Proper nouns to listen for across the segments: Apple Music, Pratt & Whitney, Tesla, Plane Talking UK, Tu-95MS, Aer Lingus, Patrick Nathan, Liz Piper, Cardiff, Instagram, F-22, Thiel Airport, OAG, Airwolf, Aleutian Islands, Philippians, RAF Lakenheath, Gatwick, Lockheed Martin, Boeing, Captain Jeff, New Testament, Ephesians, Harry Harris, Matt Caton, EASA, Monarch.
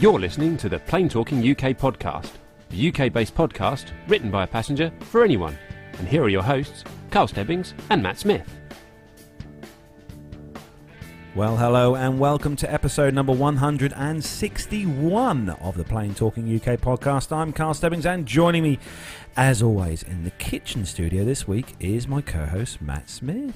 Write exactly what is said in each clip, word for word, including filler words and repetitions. You're listening to the Plane Talking U K podcast, the U K-based podcast written by a passenger for anyone. And here are your hosts, Carl Stebbings and Matt Smith. Well, hello and welcome to episode number one hundred sixty-one of the Plane Talking U K podcast. I'm Carl Stebbings, and joining me, as always, in the kitchen studio this week is my co-host, Matt Smith.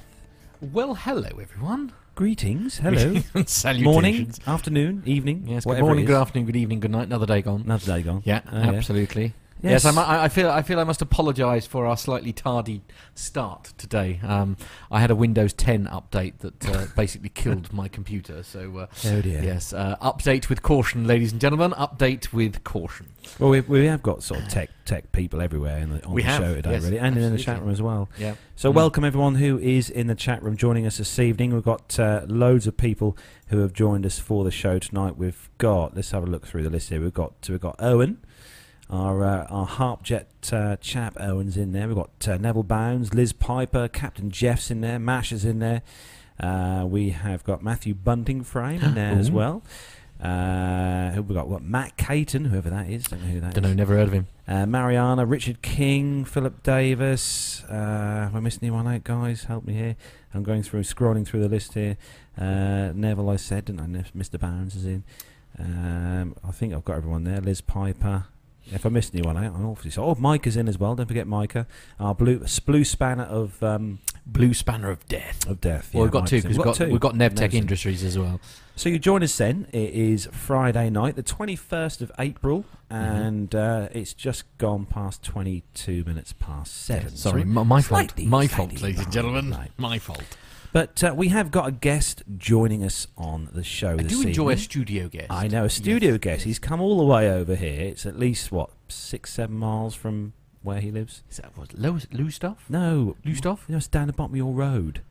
Well, hello, everyone. Greetings, hello, salutations. Morning, afternoon, evening. Yes, good morning, good afternoon, good evening, good night. Another day gone. Another day gone. Yeah, uh, absolutely. Yes, yes I'm, I feel. I feel I must apologise for our slightly tardy start today. Um, I had a Windows ten update that uh, basically killed my computer. So, uh, oh dear. Yes, uh, update with caution, ladies and gentlemen. Update with caution. Well, we, we have got sort of tech tech people everywhere in the, on we the have, show today, yes, really, and absolutely. In the chat room as well. Yeah. So mm. welcome everyone who is in the chat room joining us this evening. We've got uh, loads of people who have joined us for the show tonight. We've got, let's have a look through the list here. We've got we've got Owen, our uh, our HarpJet uh, chap. Owen's in there. We've got uh, Neville Bounds, Liz Piper, Captain Jeff's in there, Mash is in there. Uh, we have got Matthew Bunting frame in there as well. Uh, who we got? What Matt Caton, whoever that is. Don't know who that Don't is. Know, never heard of him. Uh, Mariana, Richard King, Philip Davis. Uh, am I missing anyone out, guys? Help me here. I'm going through, scrolling through the list here. Uh, Neville, I said, didn't I? Mister Barons is in. Um, I think I've got everyone there. Liz Piper. If I missed anyone out, I'm awfully sorry. Oh, Micah's in as well. Don't forget Micah. Our blue, blue spanner of... Um, blue spanner of death. Of death, yeah, well, we've got two, because we've got, got, we've got Nevtech Nev's Industries as well. So you join us then. It is Friday night, the twenty-first of April, and mm-hmm. uh, it's just gone past twenty-two minutes past seven. Yeah, sorry, so my, my fault. My fault, ladies and gentlemen. Night. My fault. But uh, we have got a guest joining us on the show I this evening. I do enjoy a studio guest. I know, a studio yes, guest. Yes. He's come all the way over here. It's at least, what, six, seven miles from where he lives? Is that what, Lowestoft? No. Lowestoft? No, it's down the bottom of your road.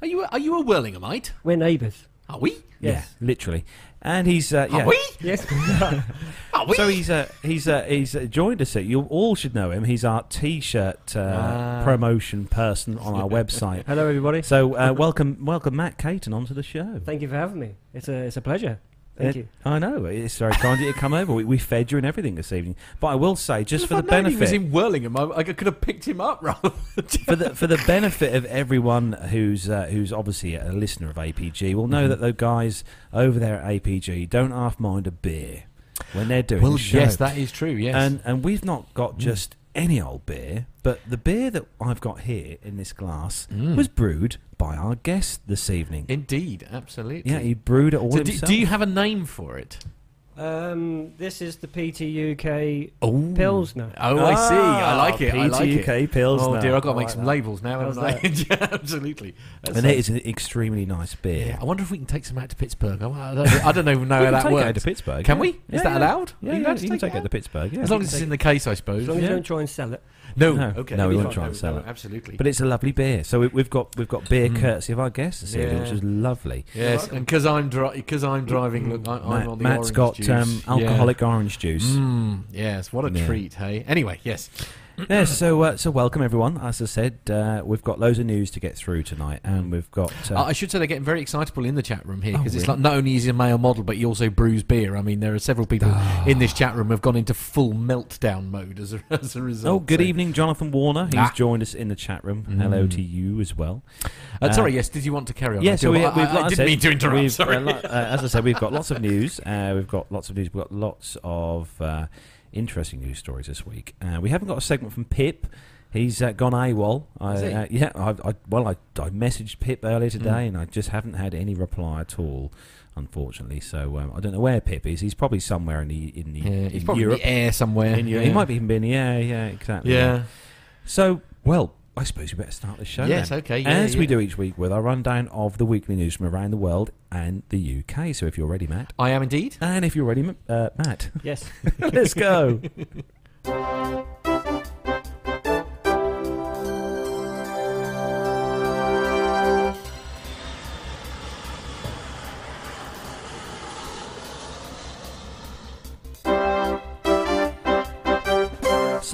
Are you a, are you a Whirlinghamite? We're neighbours. Are we? Yes. Yeah, literally. And he's... Uh, yeah. Are we? Yes. Are we? So he's uh, he's uh, he's uh, joined us. You all should know him. He's our T-shirt uh, uh. promotion person on our website. Hello, everybody. So uh, welcome, welcome Matt Caton onto the show. Thank you for having me. It's a, it's a pleasure. Thank uh, you. I know. It's very kind of you to come over. We, we fed you and everything this evening. But I will say, just for the benefit... If I was in Whirlingham, I, I could have picked him up rather than... for, the, for the benefit of everyone who's uh, who's obviously a listener of A P G, will know mm-hmm. that the guys over there at A P G don't half-mind a beer when they're doing well, the show. Yes, that is true, yes. And, and we've not got just mm. any old beer, but the beer that I've got here in this glass mm. was brewed... by our guest this evening. Indeed, absolutely. Yeah, he brewed it all so himself. Do, do you have a name for it? Um, this is the P T U K oh. Pilsner. Oh, I see. I like it. I like it. P T U K Pilsner. Oh dear, I've got to make some labels now, haven't I? Yeah, absolutely. That's and it is an extremely nice beer. Yeah, I wonder if we can take some out to Pittsburgh. I don't, I don't even know how that works. We can take it out to Pittsburgh. Can yeah. we? Is yeah, that yeah. allowed? Yeah, you, yeah, you can take it out to Pittsburgh. Yeah. As long as it's in the case, I suppose. As long as you don't try and sell it. No, no, okay. No, we won't try and sell it. Absolutely. But it's a lovely beer. So we, we've got we've got beer courtesy of our guests this evening, which is lovely. Yes, and because I'm because I'm driving, look, I'm on the orange juice. Um, alcoholic yeah. orange juice. Mm, yes, what a yeah. treat, hey. Anyway, yes. yeah, so uh, so welcome everyone. As I said, uh, we've got loads of news to get through tonight, and we've got. Uh, uh, I should say they're getting very excitable in the chat room here because oh, really? it's like not only is he a male model, but he also brews beer. I mean, there are several people oh. in this chat room who have gone into full meltdown mode as a, as a result. Oh, good so. evening, Jonathan Warner. He's ah. joined us in the chat room. Mm. Hello to you as well. Uh, uh, sorry, yes. Did you want to carry on? Yes, yeah, so we, I, I, I didn't said, mean to interrupt. Sorry. Uh, uh, as I said, we've got lots of news. Uh, we've got lots of news. We've got lots of. Uh, Interesting news stories this week. Uh, we haven't got a segment from Pip. He's uh, gone AWOL. I, uh, yeah, I, I, well, I, I messaged Pip earlier today, mm. and I just haven't had any reply at all, unfortunately. So um, I don't know where Pip is. He's probably somewhere in the in the yeah, in he's probably Europe. in the air somewhere. In Europe. Yeah. He might even be in the air. Yeah, exactly. Yeah. yeah. So, well, I suppose we better start the show. Yes, then. okay. Yeah, As yeah. we do each week with our rundown of the weekly news from around the world and the U K. So if you're ready, Matt. I am indeed. And if you're ready, uh, Matt. Yes. Let's go.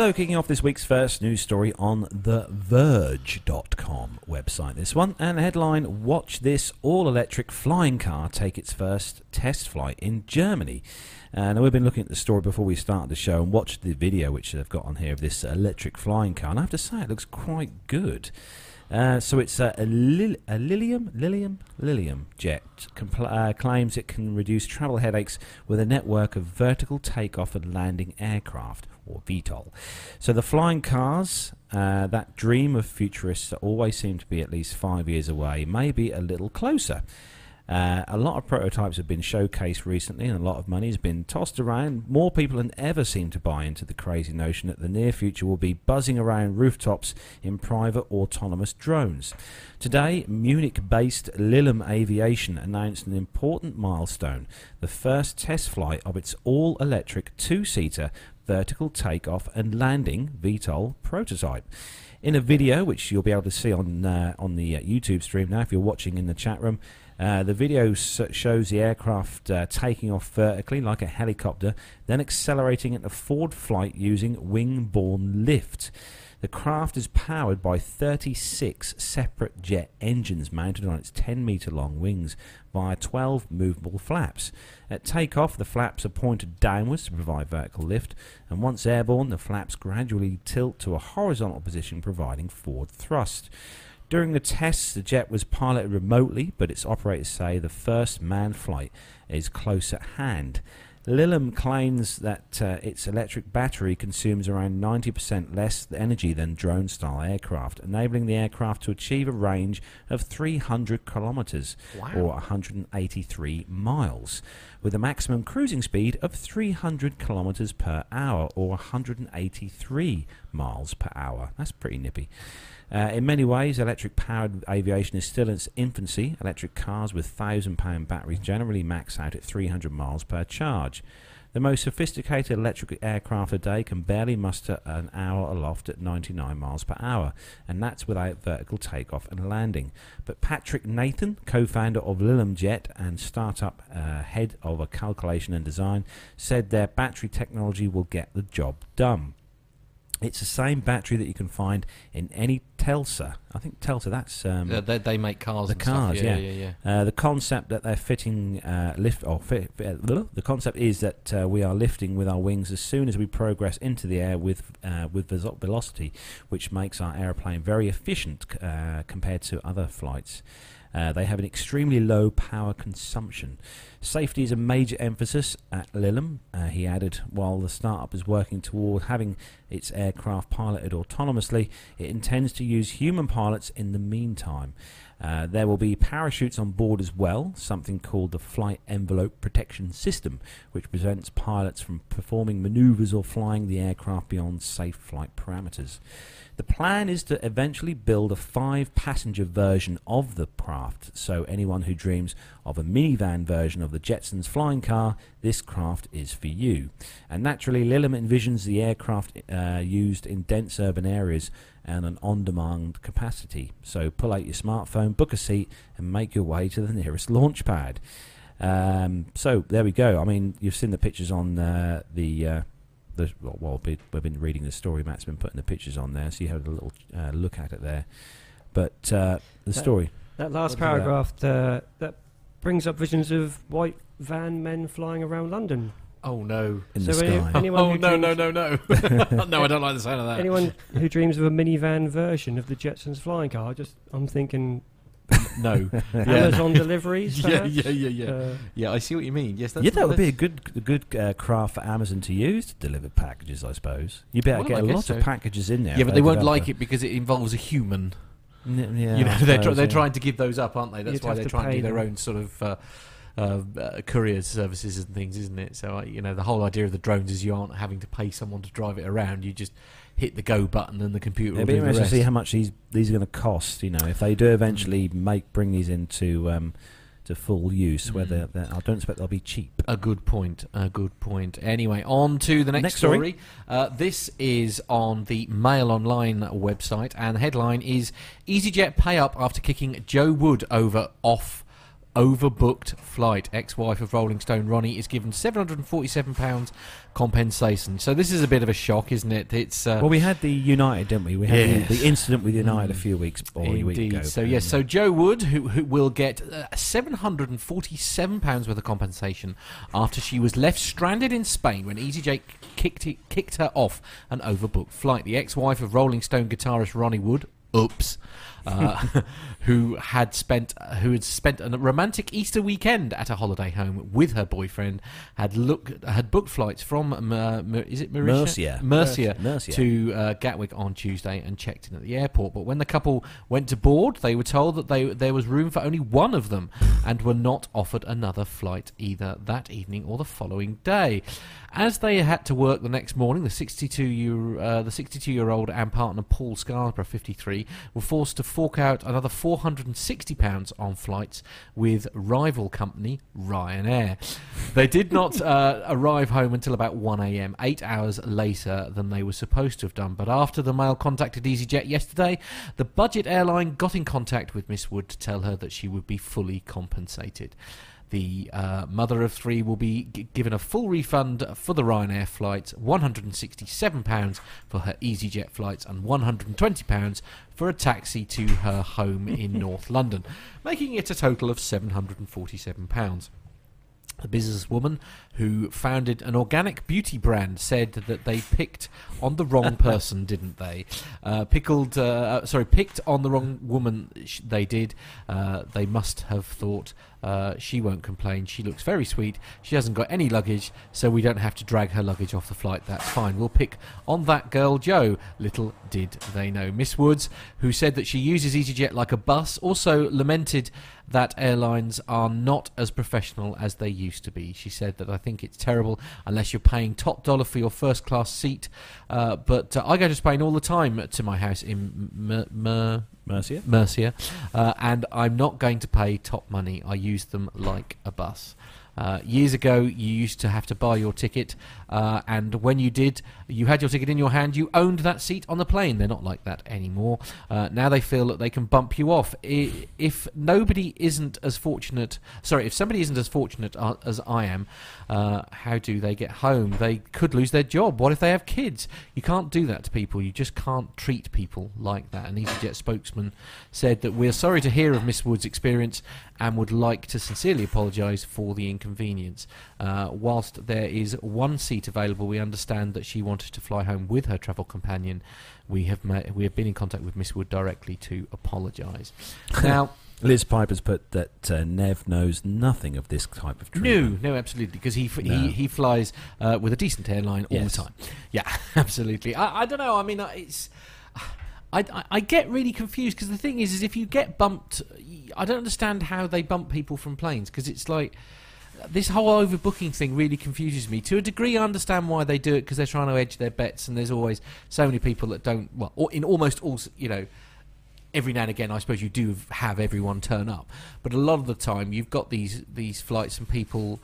So kicking off this week's first news story on the verge dot com website, this one, and the headline, watch this all-electric flying car take its first test flight in Germany. And uh, we've been looking at the story before we started the show and watched the video which I've got on here of this electric flying car, and I have to say it looks quite good. Uh, so it's uh, a, Lil a Lilium, Lilium, Lilium jet uh, claims it can reduce travel headaches with a network of vertical takeoff and landing aircraft, or V TOL. So the flying cars, uh, that dream of futurists that always seem to be at least five years away, may be a little closer. Uh, a lot of prototypes have been showcased recently and a lot of money has been tossed around. More people than ever seem to buy into the crazy notion that the near future will be buzzing around rooftops in private autonomous drones. Today, Munich-based Lilium Aviation announced an important milestone, the first test flight of its all-electric two-seater vertical takeoff and landing V TOL prototype. In a video, which you'll be able to see on, uh, on the uh, YouTube stream now if you're watching in the chat room, Uh, the video shows the aircraft uh, taking off vertically like a helicopter, then accelerating into forward flight using wing-borne lift. The craft is powered by thirty-six separate jet engines mounted on its ten metre long wings via twelve movable flaps. At takeoff, the flaps are pointed downwards to provide vertical lift, and once airborne, the flaps gradually tilt to a horizontal position providing forward thrust. During the tests, the jet was piloted remotely, but its operators say the first manned flight is close at hand. Lilium claims that uh, its electric battery consumes around ninety percent less energy than drone-style aircraft, enabling the aircraft to achieve a range of three hundred kilometres, wow, or one hundred eighty-three miles, with a maximum cruising speed of three hundred kilometres per hour, or one hundred eighty-three miles per hour. That's pretty nippy. Uh, in many ways, electric-powered aviation is still in its infancy. Electric cars with one thousand pound batteries generally max out at three hundred miles per charge. The most sophisticated electric aircraft today can barely muster an hour aloft at ninety-nine miles per hour, and that's without vertical takeoff and landing. But Patrick Nathan, co-founder of Lilium Jet and startup uh, head of a calculation and design, said their battery technology will get the job done. It's the same battery that you can find in any Tesla. I think Tesla, that's... Um, yeah, they, they make cars the and cars, stuff. Yeah, yeah, yeah, yeah. Uh, the concept that they're fitting uh, lift... or fit, uh, the concept is that uh, we are lifting with our wings as soon as we progress into the air with uh, with velocity, which makes our aeroplane very efficient uh, compared to other flights. Uh, they have an extremely low power consumption. Safety is a major emphasis at Lilium, uh, he added. While the startup is working toward having its aircraft piloted autonomously, it intends to use human pilots in the meantime. Uh, there will be parachutes on board as well, something called the Flight Envelope Protection System, which prevents pilots from performing manoeuvres or flying the aircraft beyond safe flight parameters. The plan is to eventually build a five-passenger version of the craft, so anyone who dreams of a minivan version of the Jetsons flying car, this craft is for you. And naturally, Lilium envisions the aircraft uh, used in dense urban areas and an on-demand capacity. So pull out your smartphone, book a seat, and make your way to the nearest launch pad. Um, so there we go. I mean, you've seen the pictures on uh, the... Uh, the well, we've been reading the story. Matt's been putting the pictures on there, so you had a little uh, look at it there. But uh, the that, story... That last paragraph, uh, that brings up visions of white van men flying around London. Oh no! In so the any, sky. Anyone oh no, no! No! No! No! No! I don't like the sound of that. Anyone who dreams of a minivan version of the Jetsons flying car, just I'm thinking, no. Amazon deliveries. Yeah, yeah, yeah, yeah. Uh, yeah, I see what you mean. Yes, that's yeah, that would be a good, good uh, craft for Amazon to use to deliver packages. I suppose you better well, get I a lot so. of packages in there. Yeah, but they, they won't like it because it involves a human. N yeah, you know, they're tr they're yeah. trying to give those up, aren't they? That's You'd why they're trying to do their them. own sort of. Uh, Uh, uh, courier services and things, isn't it? So uh, you know, the whole idea of the drones is you aren't having to pay someone to drive it around. You just hit the go button and the computer. It'll be interesting to see how much these these are going to cost. You know, if they do eventually make bring these into um, to full use, mm. whether they're, I don't expect they'll be cheap. A good point. A good point. Anyway, on to the next, next story. story. Uh, this is on the Mail Online website, and the headline is EasyJet pay up after kicking Joe Wood over off. overbooked flight. Ex-wife of Rolling Stone Ronnie is given seven hundred forty-seven pounds compensation. So this is a bit of a shock, isn't it? It's uh, well, we had the United, didn't we? We had yes. the, the incident with United mm. a few weeks or Indeed. a week ago. So yes, yeah, so Joe Wood, who, who will get uh, seven hundred forty-seven pounds worth of compensation after she was left stranded in Spain when EasyJet kicked it, kicked her off an overbooked flight. The ex-wife of Rolling Stone guitarist Ronnie Wood, oops, uh, who had spent who had spent a romantic Easter weekend at a holiday home with her boyfriend, had look had booked flights from uh, is it Mauritius? Murcia Murcia, Murcia. to uh, Gatwick on Tuesday and checked in at the airport. But when the couple went to board, they were told that they there was room for only one of them and were not offered another flight either that evening or the following day. As they had to work the next morning, the sixty-two year, uh, the sixty-two year old and partner Paul Scarborough, fifty-three, were forced to fork out another four hundred sixty pounds on flights with rival company Ryanair. They did not uh, arrive home until about one a.m, eight hours later than they were supposed to have done. But after the Mail contacted EasyJet yesterday, the budget airline got in contact with Miss Wood to tell her that she would be fully compensated. The uh, mother of three will be g- given a full refund for the Ryanair flights, one hundred sixty-seven pounds for her EasyJet flights and one hundred twenty pounds for a taxi to her home in North London, making it a total of seven hundred forty-seven pounds. The businesswoman who founded an organic beauty brand said that they picked on the wrong person, didn't they? Uh, pickled, uh, sorry, picked on the wrong woman. They did. Uh, they must have thought, uh, she won't complain. She looks very sweet. She hasn't got any luggage, so we don't have to drag her luggage off the flight. That's fine. We'll pick on that girl, Joe. Little did they know. Miss Woods, who said that she uses EasyJet like a bus, also lamented that airlines are not as professional as they used to be. She said that, "I think it's terrible unless you're paying top dollar for your first class seat. Uh, but uh, I go to Spain all the time to my house in M- M- M- Murcia, Murcia, uh, and I'm not going to pay top money. I use them like a bus." Uh, years ago, you used to have to buy your ticket, uh, and when you did, you had your ticket in your hand, you owned that seat on the plane. They're not like that anymore. Uh, now they feel that they can bump you off. I- if nobody isn't as fortunate, sorry, if somebody isn't as fortunate uh, as I am, uh, how do they get home? They could lose their job. What if they have kids? You can't do that to people. You just can't treat people like that. An EasyJet spokesman said that we're sorry to hear of Miss Wood's experience and would like to sincerely apologise for the inconvenience. Uh, whilst there is one seat available, we understand that she wanted to fly home with her travel companion. We have ma- we have been in contact with Miss Wood directly to apologise. Now, Liz Piper's put that uh, Nev knows nothing of this type of treatment. No, no, absolutely, because he, f- no. he he flies uh, with a decent airline all yes. the time. Yeah, absolutely. I, I don't know. I mean, it's. I, I get really confused because the thing is, is if you get bumped, I don't understand how they bump people from planes, because it's like this whole overbooking thing really confuses me. To a degree, I understand why they do it, because they're trying to edge their bets, and there's always so many people that don't. Well, or in almost all, you know, every now and again, I suppose you do have everyone turn up, but a lot of the time, you've got these these flights and people.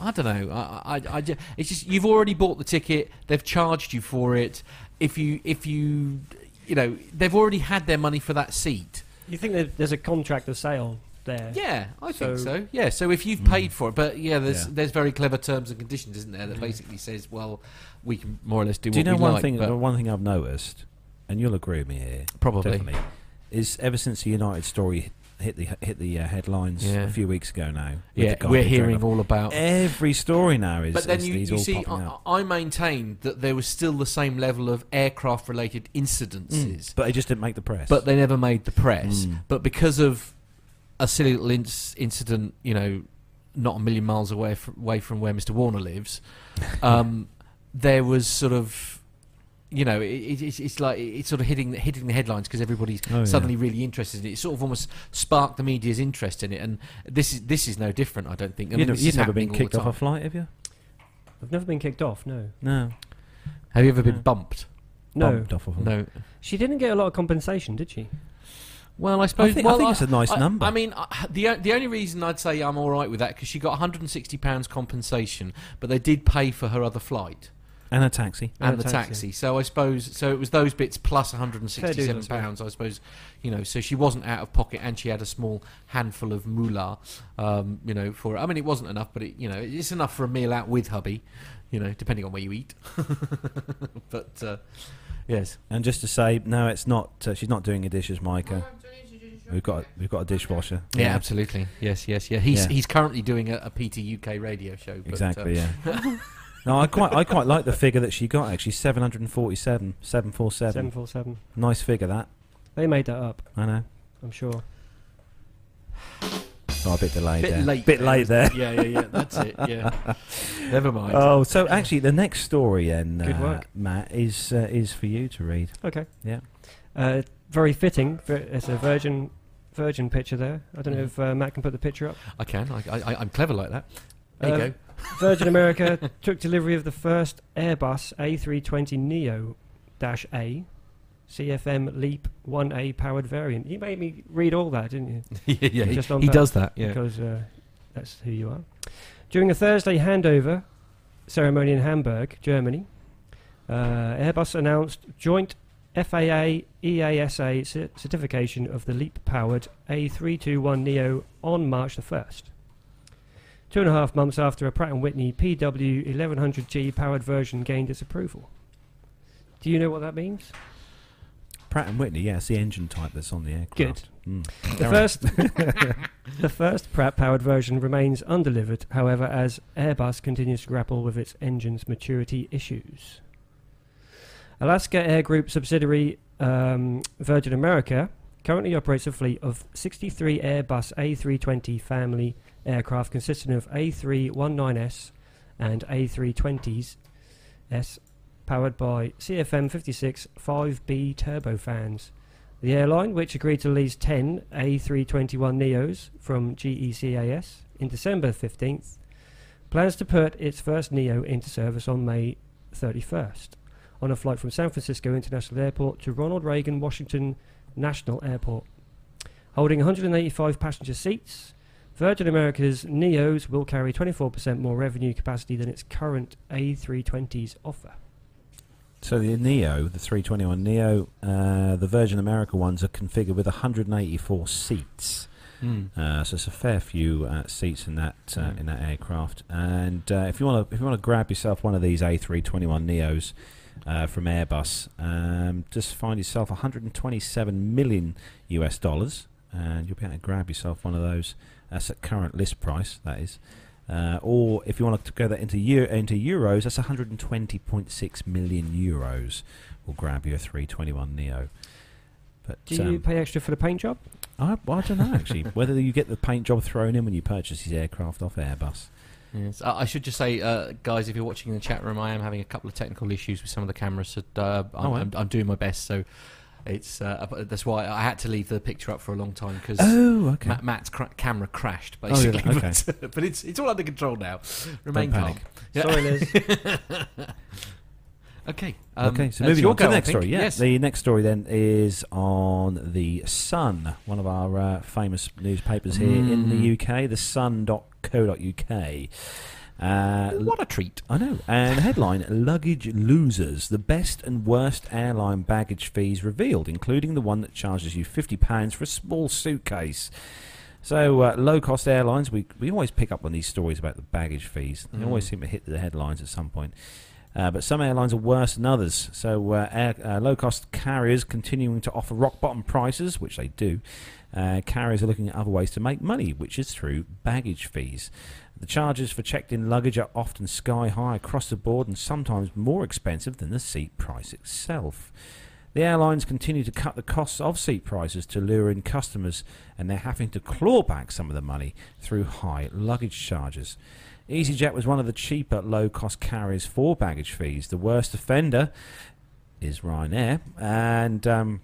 I don't know. I, I, I just, it's just you've already bought the ticket. They've charged you for it. If you if you You know, they've already had their money for that seat. You think there's a contract of sale there? Yeah, I so think so. Yeah, so if you've paid mm. for it, but yeah, there's yeah. there's very clever terms and conditions, isn't there, that mm. basically says, well, we can more or less do, do what we like. Do you know one like, thing? But one thing I've noticed, and you'll agree with me here, probably, definitely, is ever since the United story hit the hit the uh, headlines yeah. a few weeks ago now. Yeah, we're hearing all about every story now. Is but then is, you, is you see, I, I maintained that there was still the same level of aircraft-related incidences, mm, but they just didn't make the press. But they never made the press. Mm. But because of a silly little inc- incident, you know, not a million miles away from, away from where Mister Warner lives, um, there was sort of. You know, it, it, it's like it's sort of hitting the, hitting the headlines because everybody's oh, suddenly yeah. really interested in it. It sort of almost sparked the media's interest in it, and this is this is no different, I don't think. I you mean, know, you've never been kicked off a flight, have you? I've never been kicked off. No. No. Have you ever no. been bumped? No. Bumped off of no. She didn't get a lot of compensation, did she? Well, I suppose. I think, well, I think I, it's a nice I, number. I mean, I, the the only reason I'd say I'm all right with that because she got one hundred sixty pounds compensation, but they did pay for her other flight. And a taxi. And, and a taxi. taxi. So I suppose, so it was those bits plus one hundred sixty-seven pounds, I suppose, you know, so she wasn't out of pocket and she had a small handful of moolah, um, you know, for it. I mean, it wasn't enough, but, it, you know, it's enough for a meal out with hubby, you know, depending on where you eat. But, uh, yes. And just to say, no, it's not, uh, she's not doing your dishes, Micah. We've got a, we've got a dishwasher. Yeah, yeah, absolutely. Yes, yes, yeah. He's yeah. he's currently doing a, a P T U K radio show. But, exactly. Uh, yeah. No, I quite I quite like the figure that she got. Actually, seven hundred and forty-seven, seven four seven, seven four seven. Nice figure that. They made that up. I know. I'm sure. Oh, a bit delayed. Bit there. late. Bit there. late there. Yeah, yeah, yeah. That's it. Yeah. Never mind. Oh, so actually, the next story then, Good uh, work. Matt, is uh, is for you to read. Okay. Yeah. Uh, very fitting. It's a Virgin Virgin picture there. I don't know if uh, Matt can put the picture up. I can. I, I, I'm clever like that. There uh, you go. Virgin America took delivery of the first Airbus A three twenty neo dash A C F M LEAP one A powered variant. You made me read all that, didn't you? yeah, Just he, on he does that. Yeah. Because uh, that's who you are. During a Thursday handover ceremony in Hamburg, Germany, uh, Airbus announced joint F A A E A S A certification of the LEAP-powered A three twenty-one neo on March the first. Two and a half months after a Pratt and Whitney P W eleven hundred G powered version gained its approval. Do you know what that means? Pratt and Whitney, yes, yeah, the engine type that's on the aircraft. Good. Mm. The, first the first Pratt-powered version remains undelivered, however, as Airbus continues to grapple with its engine's maturity issues. Alaska Air Group subsidiary um, Virgin America currently operates a fleet of sixty-three Airbus A three twenty family aircraft consisting of A three nineteens and A three twenties S powered by C F M fifty-six five B turbofans. The airline, which agreed to lease ten A three twenty-one neos from G E C A S in December fifteenth, plans to put its first neo into service on May thirty-first. On a flight from San Francisco International Airport to Ronald Reagan Washington National Airport. Holding one hundred eighty-five passenger seats, Virgin America's neos will carry twenty-four percent more revenue capacity than its current A three twenties offer. So the neo, the three twenty-one neo, uh, the Virgin America ones are configured with one hundred eighty-four seats. Mm. Uh, so it's a fair few uh, seats in that uh, mm. in that aircraft. And uh, if you want to if you want to grab yourself one of these A three twenty-one neos. Uh, from Airbus, um, just find yourself one hundred twenty-seven million US dollars, and you'll be able to grab yourself one of those. That's at current list price, that is. Uh, or if you want to go that into euro, into euros, that's one hundred twenty point six million euros. Will grab you a three twenty-one neo. But do um, you pay extra for the paint job? I, well, I don't know actually whether you get the paint job thrown in when you purchase these aircraft off Airbus. Yes. I, I should just say, uh, guys, if you're watching in the chat room, I am having a couple of technical issues with some of the cameras, so uh, I'm, oh, I'm, I'm doing my best. So it's uh, that's why I had to leave the picture up for a long time because oh, okay. Matt, Matt's cra camera crashed basically. Oh, yeah, okay. but, but it's it's all under control now. Remain calm. Yeah. Sorry, Liz. okay. Um, okay. So moving on to the next story. Yeah. Yes. The next story then is on the Sun, one of our uh, famous newspapers here mm. in the U K, the Sun dot co dot U K. Uh, what a treat. I know. And headline, luggage losers, the best and worst airline baggage fees revealed, including the one that charges you fifty pounds for a small suitcase. So uh, low-cost airlines, we, we always pick up on these stories about the baggage fees. They mm. always seem to hit the headlines at some point. Uh, but some airlines are worse than others. So uh, air, uh, low-cost carriers continuing to offer rock-bottom prices, which they do. Uh, carriers are looking at other ways to make money, which is through baggage fees. The charges for checked-in luggage are often sky-high across the board and sometimes more expensive than the seat price itself. The airlines continue to cut the costs of seat prices to lure in customers, and they're having to claw back some of the money through high luggage charges. EasyJet was one of the cheaper low-cost carriers for baggage fees. The worst offender is Ryanair, and um,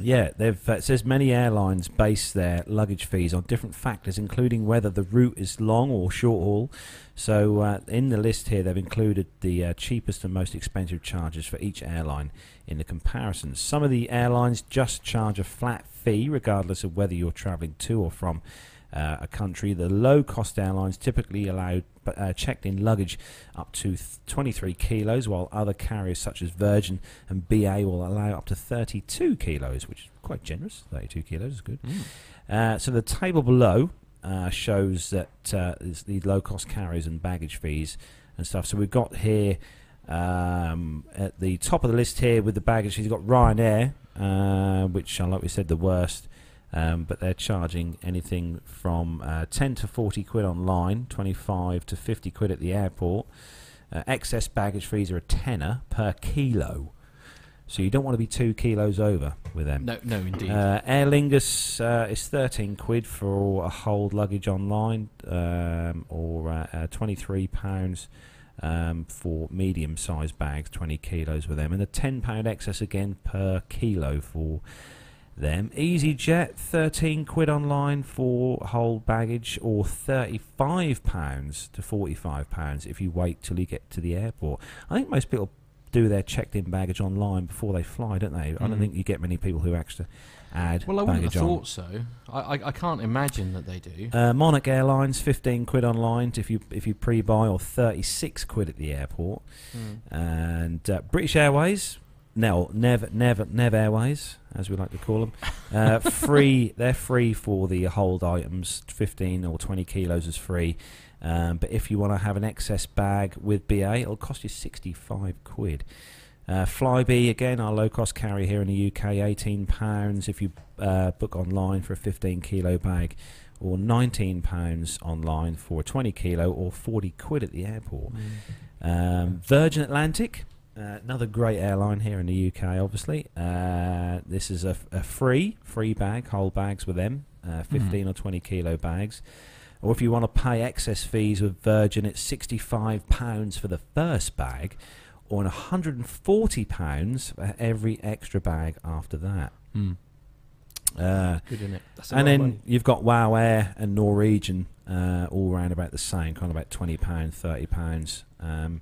yeah, they've, uh, it says many airlines base their luggage fees on different factors, including whether the route is long or short haul. So uh, in the list here, they've included the uh, cheapest and most expensive charges for each airline in the comparison. Some of the airlines just charge a flat fee, regardless of whether you're travelling to or from uh, a country. The low-cost airlines typically allowed uh, checked-in luggage up to twenty-three kilos, while other carriers such as Virgin and B A will allow up to thirty-two kilos, which is quite generous. thirty-two kilos is good. Mm. Uh, so the table below uh, shows that uh, it's the low-cost carriers and baggage fees and stuff. So we've got here um, at the top of the list here with the baggage, you've got Ryanair, uh, which, like we said, the worst. Um, but they're charging anything from uh, ten to forty quid online, twenty-five to fifty quid at the airport. Uh, excess baggage fees are a tenner per kilo. So you don't want to be two kilos over with them. No, no, indeed. Uh, Aer Lingus uh, is thirteen quid for a hold luggage online, um, or uh, uh, twenty-three pounds um, for medium-sized bags, twenty kilos with them. And a ten pound excess again per kilo for them. EasyJet, thirteen quid online for whole baggage, or thirty-five pounds to forty-five pounds if you wait till you get to the airport. I think most people do their checked-in baggage online before they fly, don't they? Mm. I don't think you get many people who actually add well, I wouldn't have thought on. So. I, I, I can't imagine that they do. Uh, Monarch Airlines, fifteen quid online if you if you pre-buy, or thirty-six quid at the airport. Mm. And uh, British Airways, Nell, Nev, Nev, Nev Airways, as we like to call them, uh, free. They're free for the hold items. fifteen or twenty kilos is free. Um, but if you want to have an excess bag with B A, it'll cost you sixty-five quid. Uh, Flybe, again, our low-cost carrier here in the U K, eighteen pounds if you uh, book online for a fifteen kilo bag, or nineteen pounds online for a twenty kilo, or forty quid at the airport. Mm. Um, Virgin Atlantic, Uh, another great airline here in the U K, obviously. Uh, this is a, a free free bag, whole bags with them, uh, fifteen mm. or twenty kilo bags. Or if you want to pay excess fees with Virgin, it's sixty-five pounds for the first bag, or one hundred forty pounds for every extra bag after that. Mm. Uh, Good, isn't it? That's a and then money. You've got WOW Air and Norwegian, uh, all round about the same, kind of about twenty pounds, thirty pounds. Um,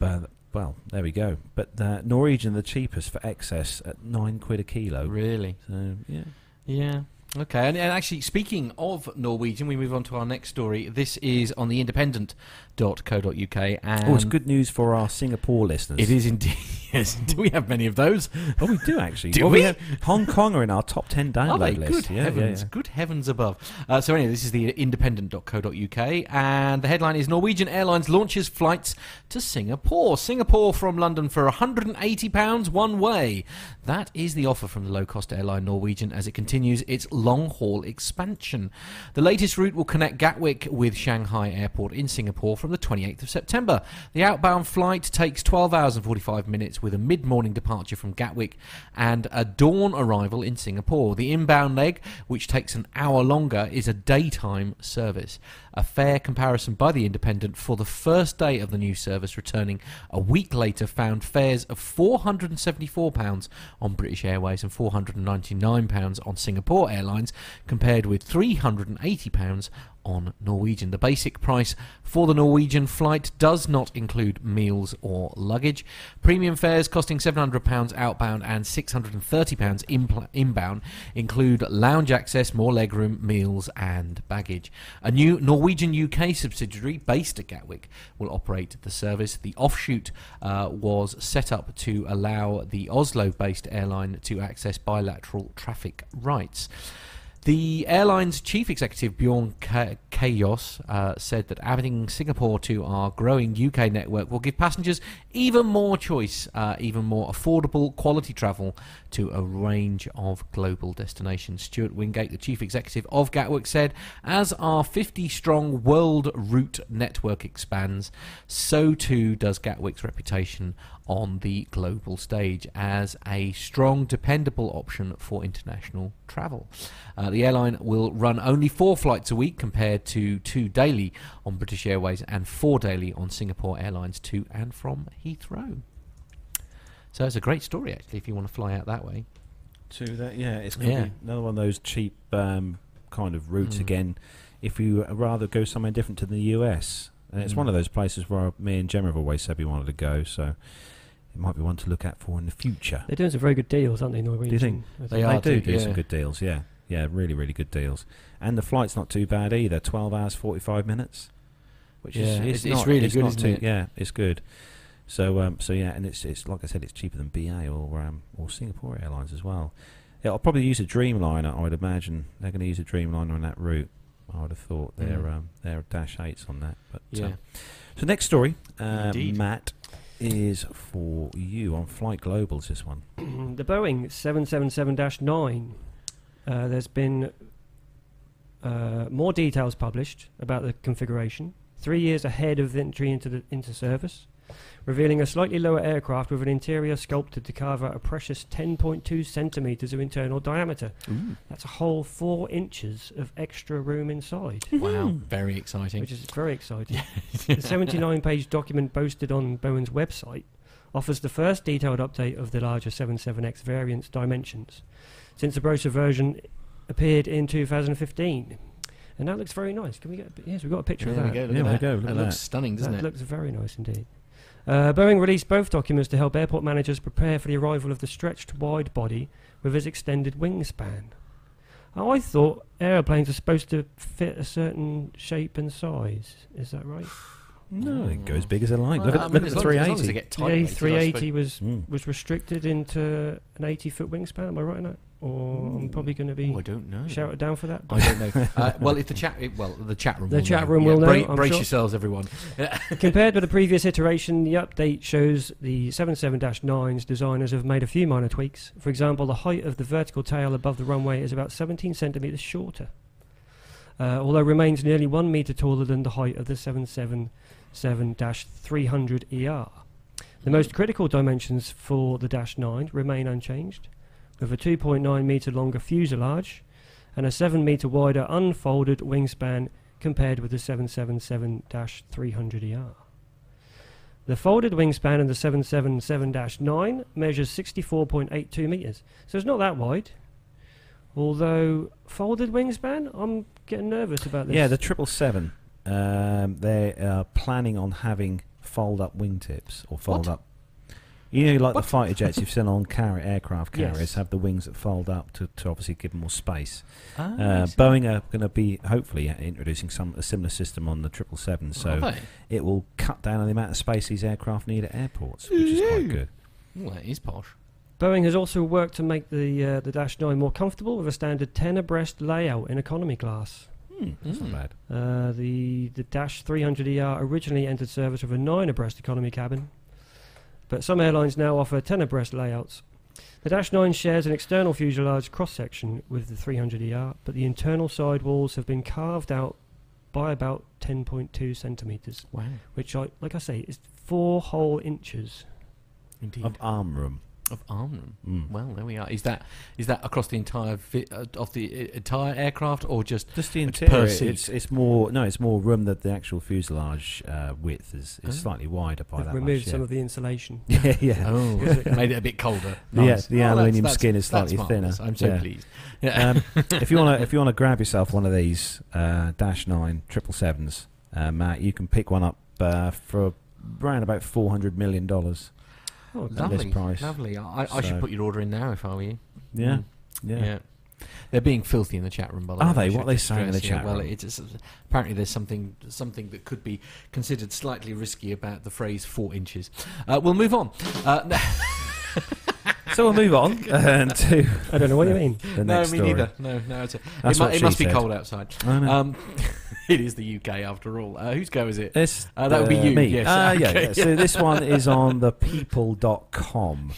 but... Well, there we go. But uh, Norwegian, the cheapest for excess at nine quid a kilo. Really? So, yeah. Yeah. Okay. And, and actually, speaking of Norwegian, we move on to our next story. This is on the independent dot co dot U K. Oh, it's good news for our Singapore listeners. It is indeed. Yes. Do we have many of those? Oh, we do, actually. do well, we? we have Hong Kong are in our top ten download list. Good yeah, heavens. Yeah, yeah. Good heavens above. Uh, so anyway, this is the independent dot co dot U K. And the headline is Norwegian Airlines launches flights to Singapore. Singapore from London for one hundred eighty pounds one way. That is the offer from the low-cost airline Norwegian as it continues its long-haul expansion. The latest route will connect Gatwick with Shanghai Airport in Singapore from the twenty-eighth of September. The outbound flight takes twelve hours and forty-five minutes with a mid-morning departure from Gatwick and a dawn arrival in Singapore. The inbound leg, which takes an hour longer, is a daytime service. A fair comparison by The Independent for the first day of the new service returning a week later found fares of four hundred seventy-four pounds on British Airways and four hundred ninety-nine pounds on Singapore Airlines, compared with three hundred eighty pounds on Norwegian. The basic price for the Norwegian flight does not include meals or luggage. Premium fares costing seven hundred pounds outbound and six hundred thirty pounds in- inbound include lounge access, more legroom, meals and baggage. A new Norwegian U K subsidiary based at Gatwick will operate the service. The offshoot uh, was set up to allow the Oslo-based airline to access bilateral traffic rights. The airline's chief executive, Bjorn Kajos, uh, said that adding Singapore to our growing U K network will give passengers even more choice, uh, even more affordable quality travel to a range of global destinations. Stuart Wingate, the chief executive of Gatwick, said, as our fifty-strong world route network expands, so too does Gatwick's reputation on the global stage as a strong, dependable option for international travel. Uh, the airline will run only four flights a week compared to two daily on British Airways and four daily on Singapore Airlines to and from Heathrow. So it's a great story, actually, if you want to fly out that way. To that, yeah, it's going to yeah. be another one of those cheap um, kind of routes mm. again. If you rather go somewhere different to the U S, and it's mm. one of those places where me and Gemma have always said we wanted to go, so it might be one to look at for in the future. They're doing some very good deals, aren't they, Norwegian? Do you think? They, they, are they do do yeah. some good deals, yeah. Yeah, really, really good deals. And the flight's not too bad either. twelve hours, forty-five minutes, which yeah, is it's, it's, not, it's really it's good. Not isn't too, it? Yeah, it's good. So, um, so yeah, and it's it's like I said, it's cheaper than B A or um, or Singapore Airlines as well. Yeah, I'll probably use a Dreamliner. I'd imagine they're going to use a Dreamliner on that route. I would have thought they're mm. um, they're dash eights on that. But yeah. Uh, so next story, uh, Matt, is for you on Flight Global's this one. The Boeing seven seventy-seven dash nine. Uh, there's been uh, more details published about the configuration, three years ahead of the entry into the, into service, revealing a slightly lower aircraft with an interior sculpted to carve out a precious ten point two centimetres of internal diameter. Ooh. That's a whole four inches of extra room inside. Wow, very exciting. Which is very exciting. The seventy-nine page document posted on Boeing's website offers the first detailed update of the larger seventy-seven X variant's dimensions since the brochure version appeared in two thousand fifteen. And that looks very nice. Can we get a b- yes, we've got a picture yeah, of that. There we go. Look yeah, at that. Go, look that at looks that. Stunning, doesn't that it? That looks very nice indeed. Uh, Boeing released both documents to help airport managers prepare for the arrival of the stretched wide body with its extended wingspan. Oh, I thought aeroplanes are supposed to fit a certain shape and size. Is that right? No, it goes big as it like. Well, look I at, mean, look at the three eighty. The three eighty was mm. was restricted into an eighty foot wingspan. Am I right in that? Or mm. I'm probably going to be oh, I don't know. Shouted down for that. I don't know. uh, well, if the chat, it, well, the chat room. The will chat know. room yeah, will yeah, know. Bra- brace sure. yourselves, everyone. Compared with the previous iteration, the update shows the seventy-seven dash nine's designers have made a few minor tweaks. For example, the height of the vertical tail above the runway is about seventeen centimetres shorter, uh, although remains nearly one metre taller than the height of the seven seventy-seven dash three hundred E R. The most critical dimensions for the Dash nine remain unchanged, with a two point nine metre longer fuselage and a seven metre wider unfolded wingspan compared with the seven seventy-seven dash three hundred E R. The folded wingspan in the seven seventy-seven dash nine measures sixty-four point eight two metres, so it's not that wide. Although, folded wingspan? I'm getting nervous about this. Yeah, the triple seven, um, they are planning on having fold-up wingtips, or fold-up. What? You know, like what? The fighter jets you've seen on car- aircraft carriers yes. have the wings that fold up to, to obviously give them more space. Ah, uh, Boeing are going to be hopefully introducing some a similar system on the triple seven, so it will cut down on the amount of space these aircraft need at airports, which is quite good. Well, it is posh. Boeing has also worked to make the uh, the Dash nine more comfortable with a standard ten abreast layout in economy class. Mm, that's mm. not bad. Uh, the the Dash three hundred E R originally entered service with a nine abreast economy cabin, but some airlines now offer ten abreast layouts. The Dash nine shares an external fuselage cross-section with the three hundred E R, but the internal side walls have been carved out by about ten point two centimetres. Wow. Which, I, like I say, is four whole inches. Indeed. Of arm room. Of arm room. Mm. Well, there we are. Is that is that across the entire vi- uh, of the uh, entire aircraft, or just just the interior? It's it's more no, it's more room that the actual fuselage uh, width is, is oh. slightly wider by They've that. Removed much, some yeah. of the insulation. yeah, yeah. Oh, it made it a bit colder. Nice. Yeah, the oh, aluminium that's, skin that's, is slightly thinner. I'm so yeah. pleased. Yeah. Um, if you wanna if you wanna grab yourself one of these uh, Dash nine triple sevens, Matt, you can pick one up uh, for around about four hundred million dollars. Oh, lovely, price. lovely. I, so. I should put your order in now if I were you. Yeah, mm. yeah. yeah. They're being filthy in the chat room, by the way. Are they? What are they saying in the chat room? Well, it's, it's, apparently there's something something that could be considered slightly risky about the phrase four inches. Uh, we'll move on. Uh, so we'll move on uh, to... I don't know what you mean. The no, next me story. neither. No, no. It's a, That's it what mu- it must said. be cold outside. I know. Um, It is the U K after all. Uh, whose go is it? Uh, that would be you. Me. Yes. Uh, okay. yeah, yeah. So this one is on the people dot com.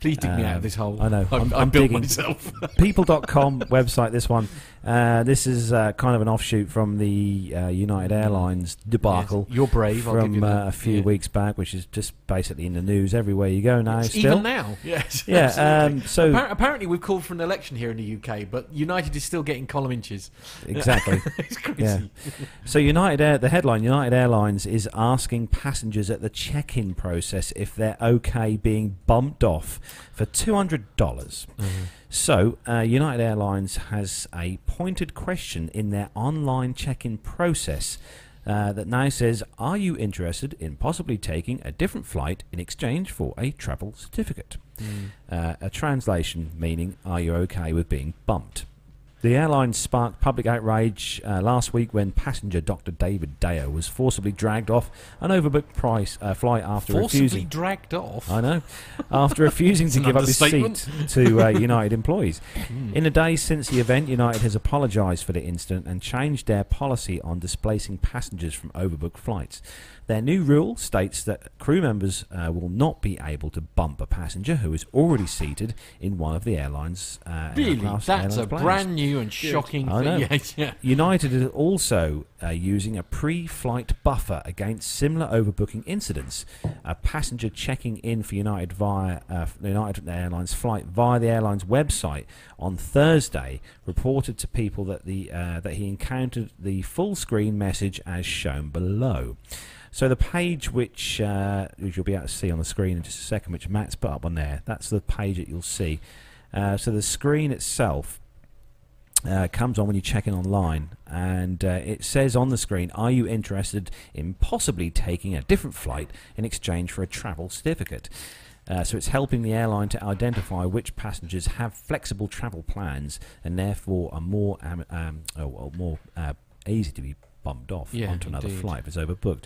Please dig um, me out of this hole. I know. I'm, I'm, I'm digging myself. people dot com website, this one. Uh, this is uh, kind of an offshoot from the uh, United Airlines debacle. Yes. You're brave. From I'll give you uh, a few yeah. weeks back, which is just basically in the news everywhere you go now. It's still. Even now. Yes. Yeah. Um, so Appar- apparently we've called for an election here in the U K, but United is still getting column inches. Exactly. It's crazy. Yeah. So United Air, the headline, United Airlines is asking passengers at the check-in process if they're okay being bumped off for two hundred dollars. Mm-hmm. So uh, United Airlines has a pointed question in their online check-in process uh, that now says, are you interested in possibly taking a different flight in exchange for a travel certificate? Mm. Uh, a translation meaning, are you okay with being bumped? The airline sparked public outrage uh, last week when passenger Doctor David Deo was forcibly dragged off an overbooked price uh, flight after forcibly refusing... Forcibly dragged off? I know. After refusing to give up his seat to uh, United employees. Mm. In the days since the event, United has apologised for the incident and changed their policy on displacing passengers from overbooked flights. Their new rule states that crew members uh, will not be able to bump a passenger who is already seated in one of the airline's... Uh, really? Aircraft, That's airline's a planes. brand new... and shocking I thing. Yeah, yeah. United is also uh, using a pre-flight buffer against similar overbooking incidents. A passenger checking in for United via uh, United Airlines flight via the airline's website on Thursday reported to people that the uh, that he encountered the full screen message as shown below. So the page which, uh, which you'll be able to see on the screen in just a second, which Matt's put up on there, that's the page that you'll see. Uh, so the screen itself Uh, comes on when you check in online, and uh, it says on the screen, are you interested in possibly taking a different flight in exchange for a travel certificate? Uh, so it's helping the airline to identify which passengers have flexible travel plans and therefore are more um, um, oh, more uh, easy to be bumped off yeah, onto another indeed. flight if it's overbooked.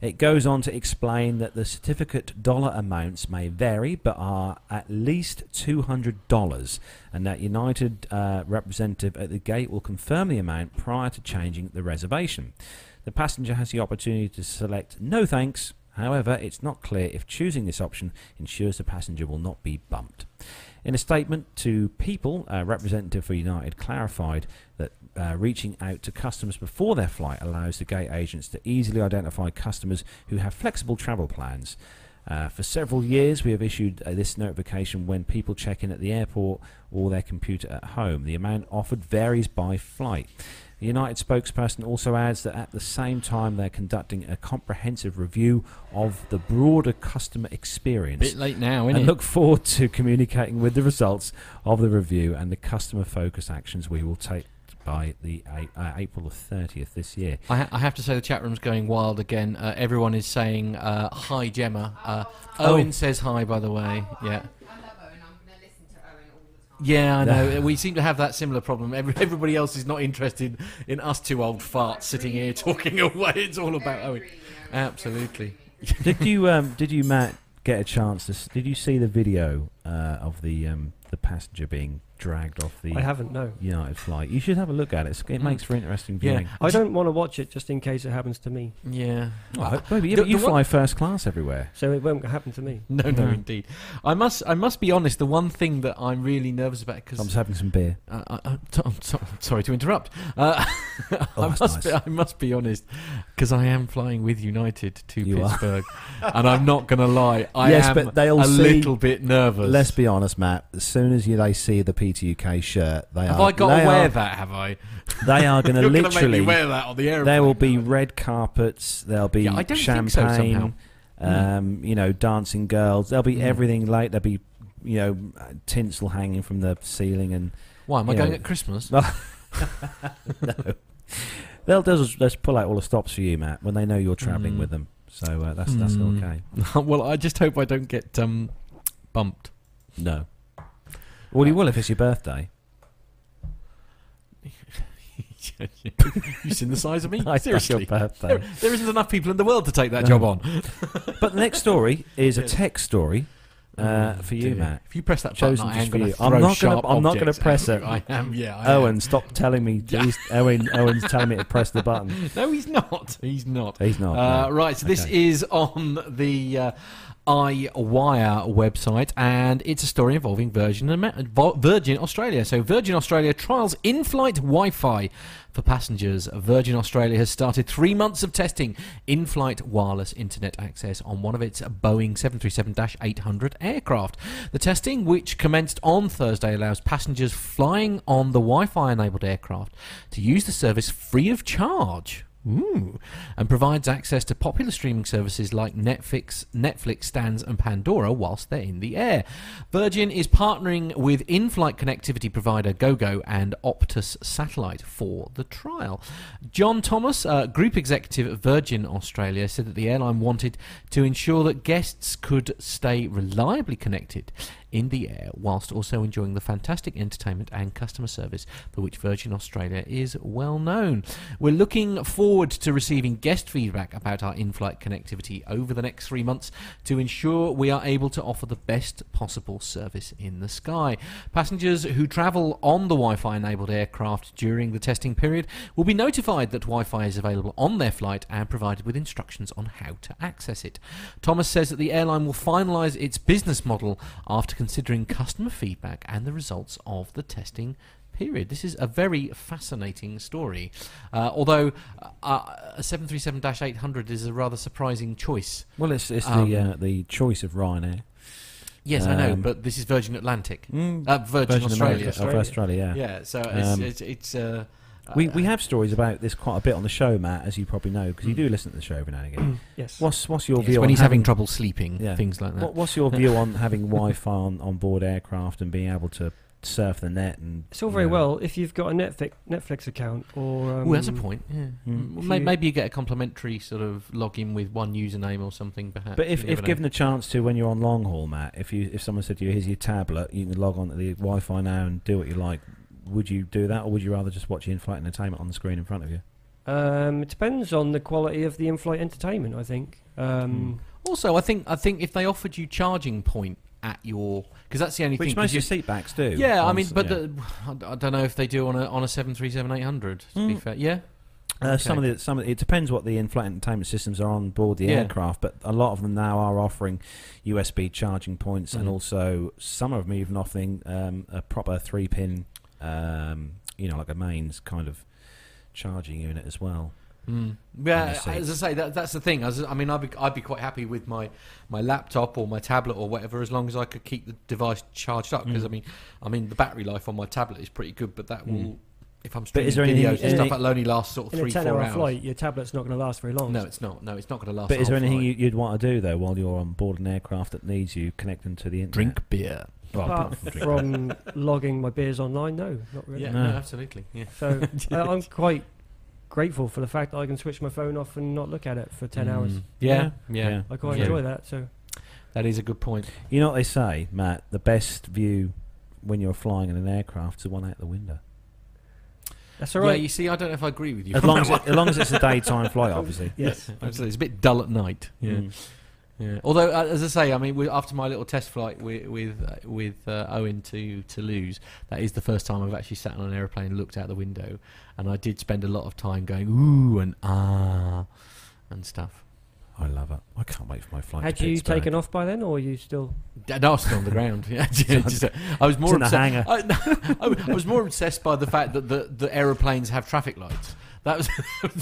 It goes on to explain that the certificate dollar amounts may vary, but are at least two hundred dollars, and that United uh, representative at the gate will confirm the amount prior to changing the reservation. The passenger has the opportunity to select no thanks. However, it's not clear if choosing this option ensures the passenger will not be bumped. In a statement to People, a representative for United clarified that uh, reaching out to customers before their flight allows the gate agents to easily identify customers who have flexible travel plans. Uh, for several years, we have issued uh, this notification when people check in at the airport or their computer at home. The amount offered varies by flight. The United spokesperson also adds that at the same time they're conducting a comprehensive review of the broader customer experience. Bit late now, isn't it? And look forward to communicating with the results of the review and the customer-focused actions we will take by the uh, April the thirtieth this year. I, ha I have to say the chat room's going wild again. Uh, everyone is saying uh, hi, Gemma. Uh, oh. Owen says hi, by the way. Yeah. Yeah, I know. We seem to have that similar problem. Every, everybody else is not interested in us two old farts sitting here talking away. It's all about Owen. Absolutely. Did you, um, did you, Matt, get a chance to? S did you see the video uh, of the um, the passenger being dragged off the? I haven't. No. United flight. You should have a look at it. It makes for interesting viewing. Yeah. I don't want to watch it just in case it happens to me. Yeah. Well, maybe you, you fly first class everywhere, so it won't happen to me. No, no, indeed. I must. I must be honest. The one thing that I'm really nervous about, because I'm just having some beer. Uh, I, I'm, I'm, so, I'm sorry to interrupt. Uh, oh, I must. Nice. Be, I must be honest, because I am flying with United to you Pittsburgh, and I'm not going to lie. I yes, am but they'll a see, little bit nervous. Let's be honest, Matt. As soon as you they see the P T U K shirt, they have are. Have I got to wear are, that? Have I? They are going to literally make me wear that on the airplane. There will be red carpets. There'll be yeah, I don't champagne. Think so somehow. Um, mm. You know, dancing girls. There'll be mm. everything. Like there'll be, you know, tinsel hanging from the ceiling. And why am I know, going at Christmas? No. They'll just, just pull out all the stops for you, Matt, when they know you're travelling mm. with them. So uh, that's mm. that's okay. Well, I just hope I don't get um, bumped. No. Well, you will if it's your birthday. You've seen the size of me? Seriously. Your birthday. There, there isn't enough people in the world to take that no. job on. But the next story is a tech story uh, oh, for you, dear. Matt. If you press that button, I am going to throw sharp objects. I'm not going to press it. I am, yeah. I Owen, am. stop telling me. He's, Owen, Owen's telling me to press the button. No, he's not. He's not. He's not. Uh, no. Right, so okay. This is on the... Uh, iWire website, and it's a story involving Virgin Virgin Australia. So Virgin Australia trials in-flight Wi-Fi for passengers. Virgin Australia has started three months of testing in-flight wireless internet access on one of its Boeing seven thirty-seven eight hundred aircraft. The testing, which commenced on Thursday, allows passengers flying on the Wi-Fi-enabled aircraft to use the service free of charge. Ooh. And provides access to popular streaming services like Netflix, Netflix, Stans and Pandora whilst they're in the air. Virgin is partnering with in-flight connectivity provider GoGo and Optus Satellite for the trial. John Thomas, uh, Group Executive at Virgin Australia, said that the airline wanted to ensure that guests could stay reliably connected in the air, whilst also enjoying the fantastic entertainment and customer service for which Virgin Australia is well known. We're looking forward to receiving guest feedback about our in-flight connectivity over the next three months to ensure we are able to offer the best possible service in the sky. Passengers who travel on the Wi-Fi enabled aircraft during the testing period will be notified that Wi-Fi is available on their flight and provided with instructions on how to access it. Thomas says that the airline will finalise its business model after considering customer feedback and the results of the testing period. This is a very fascinating story, uh, although uh, a seven thirty-seven eight hundred is a rather surprising choice. Well, it's, it's um, the, uh, the choice of Ryanair. Yes, um, I know, but this is Virgin Atlantic, mm, uh, Virgin, Virgin Australia. Australia. Oh, Australia, yeah. Yeah, so it's... Um, it's, it's uh, we, we have stories about this quite a bit on the show, Matt, as you probably know, because mm. you do listen to the show every now and again. Yes. What's, what's your yes, view when on he's having, having trouble sleeping, yeah. things like that. What, what's your view on having Wi-Fi on, on board aircraft and being able to surf the net? And it's all very you know. well if you've got a Netflix Netflix account, or um, well, that's a point. Yeah. Mm. Well, maybe, maybe you get a complimentary sort of login with one username or something, perhaps. But if, if given a chance to, when you're on long haul, Matt, if you if someone said to you, "Here's your tablet, you can log on to the Wi-Fi now and do what you like," would you do that, or would you rather just watch in-flight entertainment on the screen in front of you? Um, it depends on the quality of the in-flight entertainment, I think. Um, mm. Also, I think I think if they offered you charging point at your, because that's the only Which thing. Which most of your seat backs do. Yeah, I mean, but yeah. the, I don't know if they do on a on a seven thirty-seven eight hundred. To mm. be fair, yeah. Uh, okay. Some of the some of the, it depends what the in-flight entertainment systems are on board the yeah. aircraft, but a lot of them now are offering U S B charging points, mm. and also some of them even offering um, a proper three-pin. Um, you know, like a mains kind of charging unit as well. Mm. Yeah, as I say, that, that's the thing. I, was, I mean, I'd be, I'd be quite happy with my, my laptop or my tablet or whatever, as long as I could keep the device charged up. Because mm. I mean, I mean, the battery life on my tablet is pretty good, but that mm. will, if I'm streaming videos any, and stuff, any, that'll only last sort of three, four hours. In a ten-hour flight, your tablet's not going to last very long. No, it's not. No, it's not going to last. But is there anything flight. you'd want to do though while you're on board an aircraft that needs you connecting to the internet? Drink beer. Well, apart from logging my beers online, no, not really. Yeah, no, no absolutely. Yeah. So uh, I'm quite grateful for the fact that I can switch my phone off and not look at it for ten mm. hours. Yeah, yeah, yeah. I quite yeah. enjoy that. So that is a good point. You know what they say, Matt? The best view when you're flying in an aircraft is the one out the window. That's all right. Yeah, you see, I don't know if I agree with you. As long as, it, as long as it's a daytime flight, obviously. Yes, absolutely. It's a bit dull at night. Yeah. Mm. Yeah. Although, uh, as I say, I mean, we, after my little test flight with with, uh, with uh, Owen to Toulouse, that is the first time I've actually sat on an aeroplane and looked out the window, and I did spend a lot of time going ooh and ah and stuff. I love it. I can't wait for my flight. Had to you Pittsburgh. Taken off by then, or are you still? D no, I was still on the ground. Yeah, just, uh, I was more obsessed. I, no, I was more obsessed by the fact that the the aeroplanes have traffic lights. That was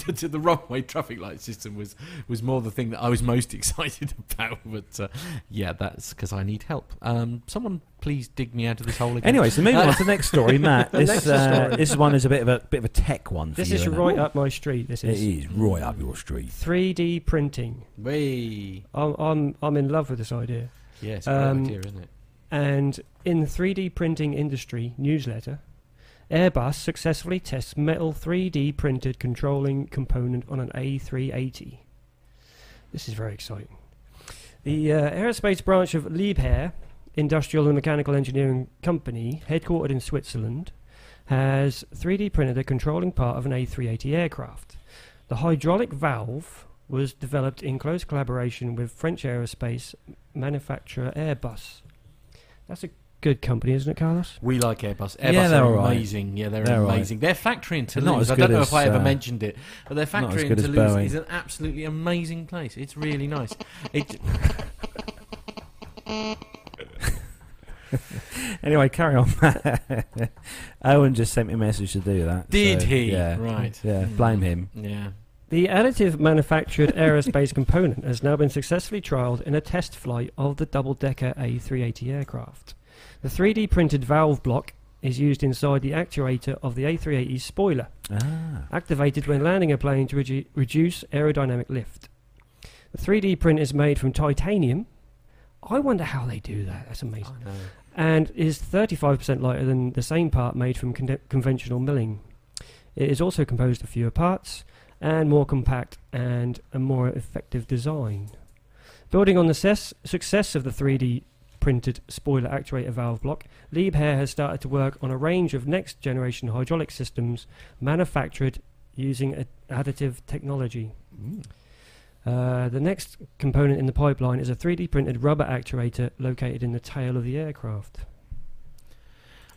the, the runway traffic light system was was more the thing that I was most excited about. But uh, yeah, that's because I need help. Um, someone please dig me out of this hole again. Anyway, so moving uh, on to the next story, Matt. This next uh, story. This one is a bit of a bit of a tech one. For this you, is right it? Up my street. This is. It is right up your street. three D printing. Wee. I'm I'm I'm in love with this idea. Yeah, it's a great um, idea, isn't it? And in the three D printing industry newsletter, Airbus successfully tests metal three D printed controlling component on an A three eighty. This is very exciting. The uh, aerospace branch of Liebherr Industrial and Mechanical Engineering Company, headquartered in Switzerland, has three D printed a controlling part of an A three eighty aircraft. The hydraulic valve was developed in close collaboration with French aerospace manufacturer Airbus. That's a good company, isn't it, Carlos? We like Airbus. Airbus yeah, they're are right. amazing. Yeah, they're, they're amazing. Right. Their factory in Toulouse, I don't know as, if I ever uh, mentioned it, but their factory in Toulouse is an absolutely amazing place. It's really nice. It anyway, carry on. Owen just sent me a message to do that. Did so, he? Yeah. Right. Yeah, mm. blame him. Yeah. The additive manufactured aerospace component has now been successfully trialled in a test flight of the double-decker A three eighty aircraft. The three D printed valve block is used inside the actuator of the A three eighty's spoiler, ah. activated when landing a plane to redu reduce aerodynamic lift. The three D print is made from titanium. I wonder how they do that. That's amazing. Oh, no. And is thirty-five percent lighter than the same part made from con conventional milling. It is also composed of fewer parts and more compact and a more effective design. Building on the success of the three D printed spoiler actuator valve block, Liebherr has started to work on a range of next-generation hydraulic systems manufactured using a additive technology. Mm. Uh, the next component in the pipeline is a three D printed rubber actuator located in the tail of the aircraft.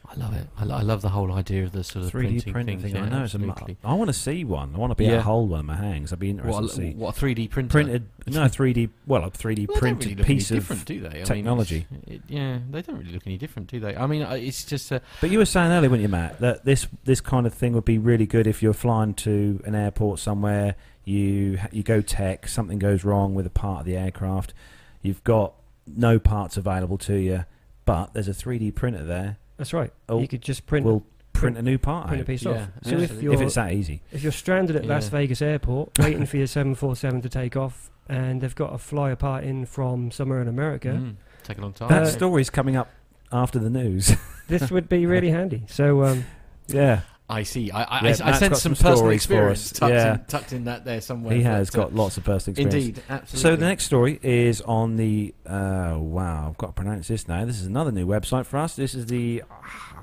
I love it. I, lo- I love the whole idea of the sort of three D printing thing. Yeah, I know. It's a, I want to see one. I want to be yeah. a hole where my hangs. I'd be interested what, to see what a three D printer. Printed, no three D. Well, a three D well, printed really piece of different, do they? I technology. Mean, it, yeah, they don't really look any different, do they? I mean, it's just. Uh, but you were saying earlier, weren't you, Matt, that this this kind of thing would be really good if you're flying to an airport somewhere. You you go tech. Something goes wrong with a part of the aircraft. You've got no parts available to you, but there's a three D printer there. That's right. Oh, you could just print. We'll print, print a new part. Print a piece yeah, off. So if, you're, if it's that easy. If you're stranded at yeah. Las Vegas Airport waiting for your seven forty-seven to take off, and they've got to fly a part in from somewhere in America, mm, take a long time. That uh, story's coming up after the news. This would be really handy. So um, yeah. I see. I, I, yeah, I, I sense some, some personal experience tucked, yeah. in, tucked in that there somewhere. He has got uh, lots of personal experience. Indeed, absolutely. So the next story is on the... Uh, wow, I've got to pronounce this now. This is another new website for us. This is the...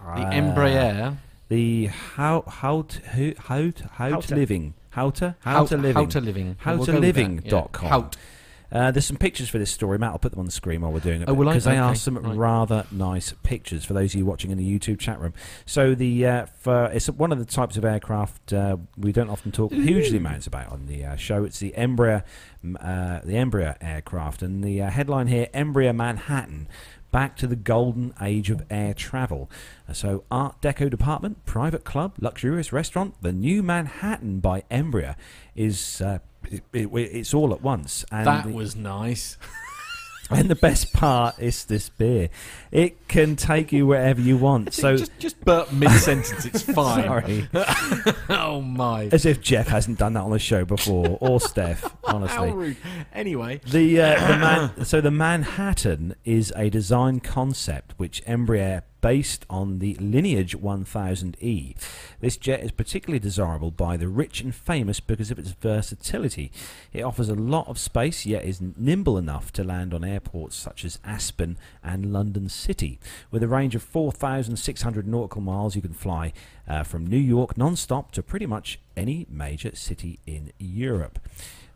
Uh, the Embraer. The how how to, how to, how to living. How to, how to living. How to living. How to living dot com. Uh, there's some pictures for this story, Matt. I'll put them on the screen while we're doing it because oh, well, they okay. are some right. rather nice pictures for those of you watching in the YouTube chat room. So the uh, for, it's one of the types of aircraft uh, we don't often talk hugely amounts about on the uh, show. It's the Embraer, uh, the Embraer aircraft, and the uh, headline here: Embraer Manhattan. Back to the golden age of air travel. So Art Deco department, private club, luxurious restaurant, the new Manhattan by Embraer is uh, it, it, it's all at once. And that the, was nice. And the best part is this beer. It can take you wherever you want. So just, just burp mid-sentence. It's fine. Sorry. Oh, my. As if Jeff hasn't done that on the show before, or Steph, honestly. How rude. Anyway. The, uh, the man, so the Manhattan is a design concept which Embraer based on the Lineage one thousand E. This jet is particularly desirable by the rich and famous because of its versatility. It offers a lot of space, yet is nimble enough to land on airports such as Aspen and London City. With a range of four thousand six hundred nautical miles, you can fly uh, from New York non-stop to pretty much any major city in Europe.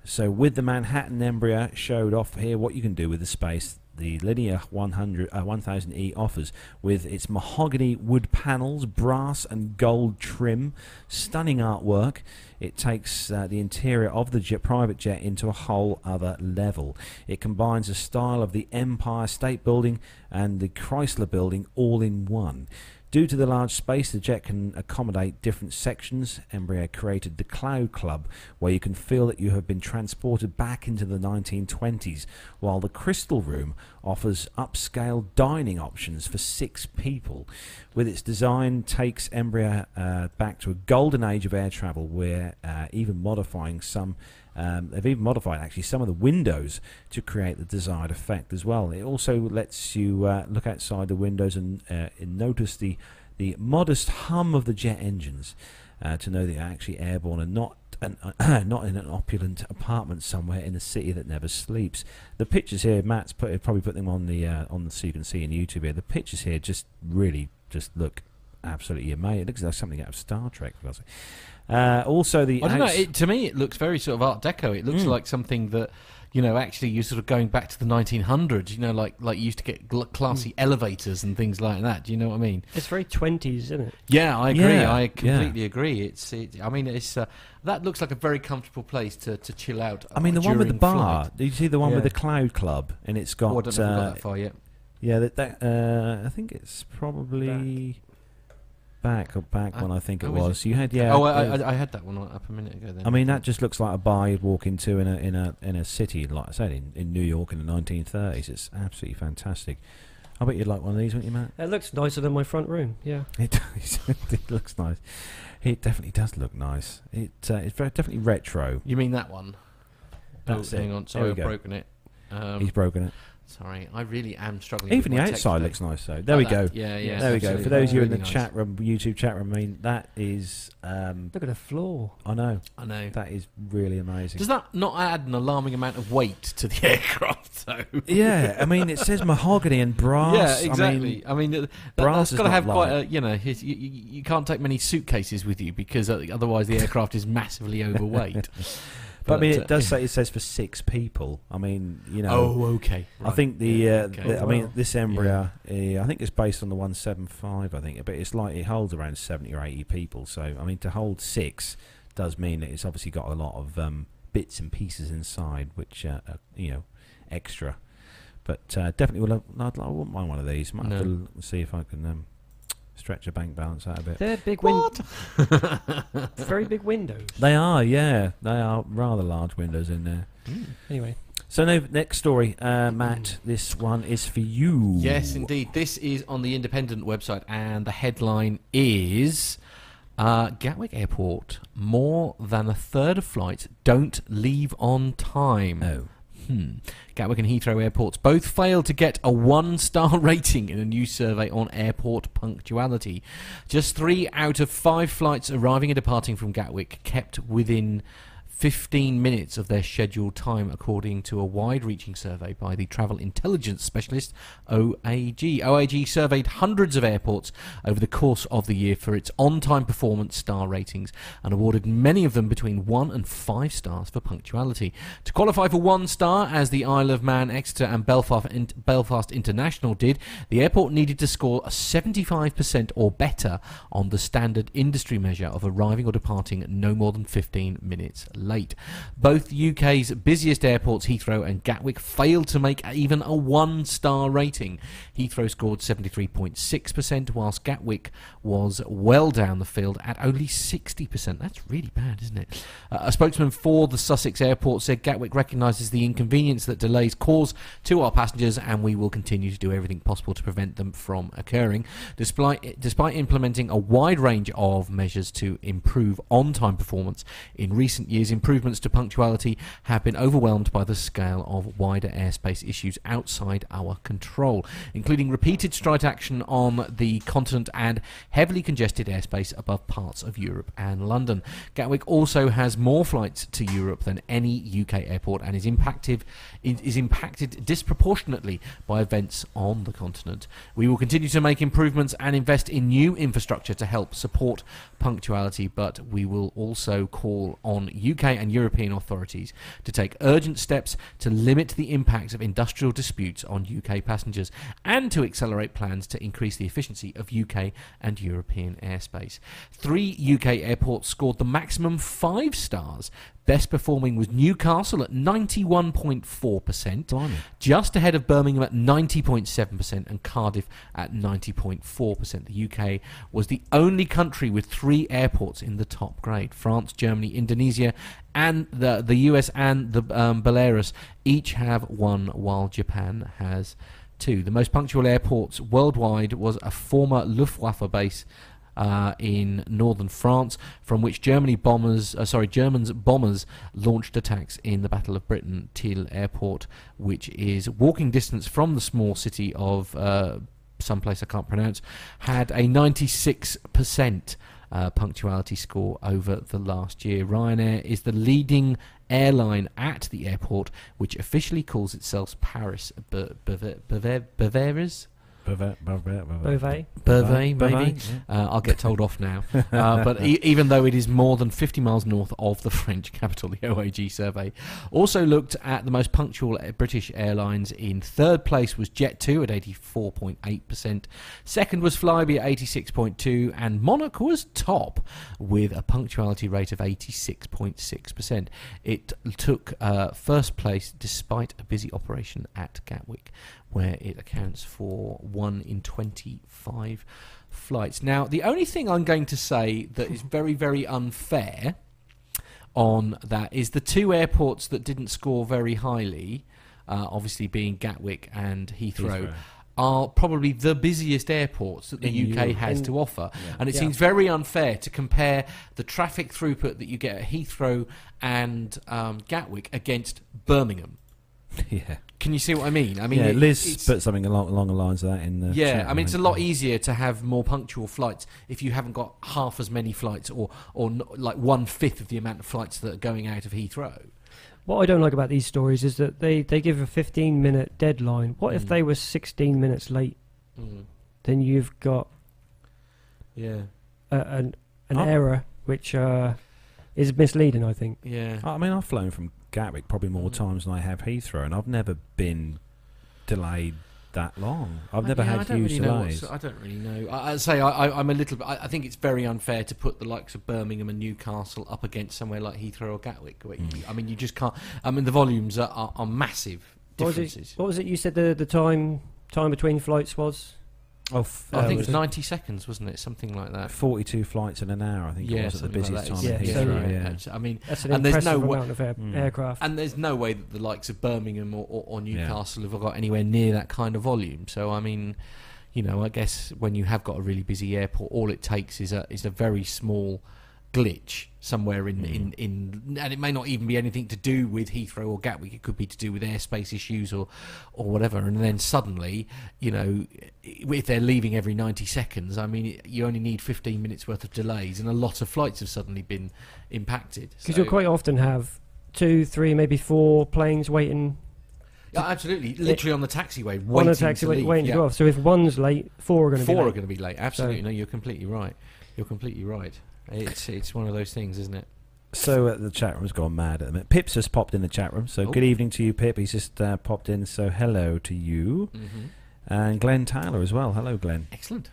So with the Manhattan, Embraer showed off here what you can do with the space the Linear one hundred, uh, one thousand E offers, with its mahogany wood panels, brass and gold trim, stunning artwork. It takes uh, the interior of the jet, private jet into a whole other level. It combines the style of the Empire State Building and the Chrysler Building all in one. Due to the large space, the jet can accommodate different sections. Embraer created the Cloud Club, where you can feel that you have been transported back into the nineteen twenties, while the Crystal Room offers upscale dining options for six people. With its design, takes Embraer uh, back to a golden age of air travel, where uh, even modifying some Um, they've even modified actually some of the windows to create the desired effect as well. It also lets you uh, look outside the windows and, uh, and notice the, the modest hum of the jet engines uh, to know that you're actually airborne and not an, uh, not in an opulent apartment somewhere in a city that never sleeps. The pictures here, Matt's put, probably put them on the uh, on the, so you can see in YouTube here. The pictures here just really just look absolutely amazing. It looks like something out of Star Trek. Uh, also, the I don't know, it, to me, it looks very sort of Art Deco. It looks mm. like something that, you know, actually you're sort of going back to the nineteen hundreds. You know, like like you used to get gl- classy mm. elevators and things like that. Do you know what I mean? It's very twenties, isn't it? Yeah, I agree. Yeah. I completely yeah. agree. It's, it, I mean, it's uh, that looks like a very comfortable place to, to chill out. I mean, the one with the bar. Flight. Do you see the one yeah. with the Cloud Club? And it's got. Oh, I don't know uh, if we've got that far yet. Yeah, that, that uh, I think it's probably. Back. Back or back I, one, I think oh it was. It? You had, yeah. Oh, I, I, I had that one up a minute ago. Then I mean, that just looks like a bar you'd walk into in a in a in a city, like I said, in, in New York in the nineteen thirties. It's absolutely fantastic. I bet you'd like one of these, wouldn't you, Matt? It looks nicer than my front room. Yeah, it does. It looks nice. It definitely does look nice. It uh, it's very definitely retro. You mean that one? That's oh, it. Hang on, sorry, I've broken it. Um, He's broken it. Sorry, I really am struggling. Even with the outside looks nice, though. There like we that. go. Yeah, yeah. There we go. For those of you in the nice. chat room, YouTube chat room, I mean, that is... Um, look at the floor. I know. I know. That is really amazing. Does that not add an alarming amount of weight to the aircraft, though? Yeah, I mean, it says mahogany and brass. Yeah, exactly. I mean, I mean that, brass that's got to have light. quite a... You know, you, you can't take many suitcases with you because otherwise the aircraft is massively overweight. But, but I mean, it does uh, say it says for six people. I mean, you know. Oh, okay. Right. I think the. Yeah, uh, okay. the I mean, this Embraer. Yeah. Uh, I think it's based on the one seven five. I think, but it's like it holds around seventy or eighty people. So I mean, to hold six does mean that it's obviously got a lot of um, bits and pieces inside, which uh, are, you know, extra. But uh, definitely, will have, I wouldn't mind one of these. Might no. have to see if I can um, stretch a bank balance out a bit. They're big windows. Very big windows. They are, yeah. They are rather large windows in there. Mm. Anyway. So no, next story, uh, Matt, this one is for you. Yes, indeed. This is on the Independent website, and the headline is uh, Gatwick Airport, more than a third of flights don't leave on time. Oh. Hmm. Gatwick and Heathrow airports both failed to get a one-star rating in a new survey on airport punctuality. Just three out of five flights arriving and departing from Gatwick kept within fifteen minutes of their scheduled time, according to a wide-reaching survey by the travel intelligence specialist O A G. O A G surveyed hundreds of airports over the course of the year for its on-time performance star ratings and awarded many of them between one and five stars for punctuality. To qualify for one star, as the Isle of Man, Exeter and Belfast, in- Belfast International did, the airport needed to score a seventy-five percent or better on the standard industry measure of arriving or departing no more than fifteen minutes later. Late. Both U K's busiest airports, Heathrow and Gatwick, failed to make even a one-star rating. Heathrow scored seventy-three point six percent, whilst Gatwick was well down the field at only sixty percent. That's really bad, isn't it? Uh, a spokesman for the Sussex airport said, Gatwick recognises the inconvenience that delays cause to our passengers, and we will continue to do everything possible to prevent them from occurring. Despite, despite implementing a wide range of measures to improve on-time performance in recent years, improvements to punctuality have been overwhelmed by the scale of wider airspace issues outside our control, including repeated strike action on the continent and heavily congested airspace above parts of Europe and London. Gatwick also has more flights to Europe than any U K airport and is impacted, is impacted disproportionately by events on the continent. We will continue to make improvements and invest in new infrastructure to help support punctuality, but we will also call on U K and European authorities to take urgent steps to limit the impacts of industrial disputes on U K passengers and to accelerate plans to increase the efficiency of U K and European airspace. Three U K airports scored the maximum five stars. Best performing was Newcastle at ninety-one point four percent, Blimey. Just ahead of Birmingham at ninety point seven percent and Cardiff at ninety point four percent. The U K was the only country with three airports in the top grade. France, Germany, Indonesia and the the U S and the um, Belarus each have one, while Japan has two. The most punctual airports worldwide was a former Luftwaffe base Uh, in northern France, from which Germany bombers, uh, sorry, Germans bombers launched attacks in the Battle of Britain. Thiel Airport, which is walking distance from the small city of uh, someplace I can't pronounce, had a ninety-six percent uh, punctuality score over the last year. Ryanair is the leading airline at the airport, which officially calls itself Paris Bavaria's. Be- Be- Be- Be- Be- Be- Beauvais, Beauvais, Beauvais, maybe. Uh, I'll get told off now. Uh, but e- even though it is more than fifty miles north of the French capital, the O A G survey also looked at the most punctual British airlines. In third place was Jet two at eighty-four point eight percent. Second was Flybe at eighty-six point two percent. And Monarch was top with a punctuality rate of eighty-six point six percent. It took uh, first place despite a busy operation at Gatwick, where it accounts for one in twenty-five flights. Now, the only thing I'm going to say that is very, very unfair on that is the two airports that didn't score very highly, uh, obviously being Gatwick and Heathrow, Heathrow. are probably the busiest airports that the in U K Europe. has in, to offer. Yeah. And it yeah. seems very unfair to compare the traffic throughput that you get at Heathrow and um, Gatwick against Birmingham. Yeah. Can you see what I mean? I mean, yeah, it, Liz put something along, along the lines of that in the. Yeah, I mean, line. It's a lot easier to have more punctual flights if you haven't got half as many flights, or or not, like one fifth of the amount of flights that are going out of Heathrow. What I don't like about these stories is that they, they give a fifteen minute deadline. What mm. if they were sixteen minutes late? Mm. Then you've got yeah a, an an I'm, error which uh, is misleading, I think. Yeah. I mean, I've flown from Gatwick probably more mm. times than I have Heathrow, and I've never been delayed that long. I've never yeah, had huge really delays. I don't really know. I, I'd say I, I, I'm a little bit... I, I think it's very unfair to put the likes of Birmingham and Newcastle up against somewhere like Heathrow or Gatwick. Where mm. you, I mean, you just can't... I mean, the volumes are, are, are massive differences. What was, it, what was it you said the, the time time between flights was? Oh, f- I uh, think it was ninety seconds, wasn't it? Something like that. forty-two flights in an hour, I think yeah, it was at the busiest like time yeah, in Heathrow. Yeah. Yeah. I mean, that's an and impressive there's no amount way, of air- mm. aircraft. And there's no way that the likes of Birmingham or, or, or Newcastle yeah. have got anywhere near that kind of volume. So, I mean, you know, I guess when you have got a really busy airport, all it takes is a is a very small glitch somewhere in, mm. in, in... And it may not even be anything to do with Heathrow or Gatwick. It could be to do with airspace issues or, or whatever. And then suddenly, you know... If they're leaving every ninety seconds, I mean, you only need fifteen minutes worth of delays, and a lot of flights have suddenly been impacted. Because so. You'll quite often have two, three, maybe four planes waiting. Yeah, absolutely, literally it, on the taxiway, waiting on the taxiway, to waiting yeah. to go off. So if one's late, four are going to be late. Four are going to be late. Absolutely, so. No, you're completely right. You're completely right. It's it's one of those things, isn't it? So uh, the chat room's gone mad at the minute. Pip's just popped in the chat room. So oh. Good evening to you, Pip. He's just uh, popped in. So hello to you. Mm-hmm. And Glenn Taylor as well. Hello, Glenn. Excellent.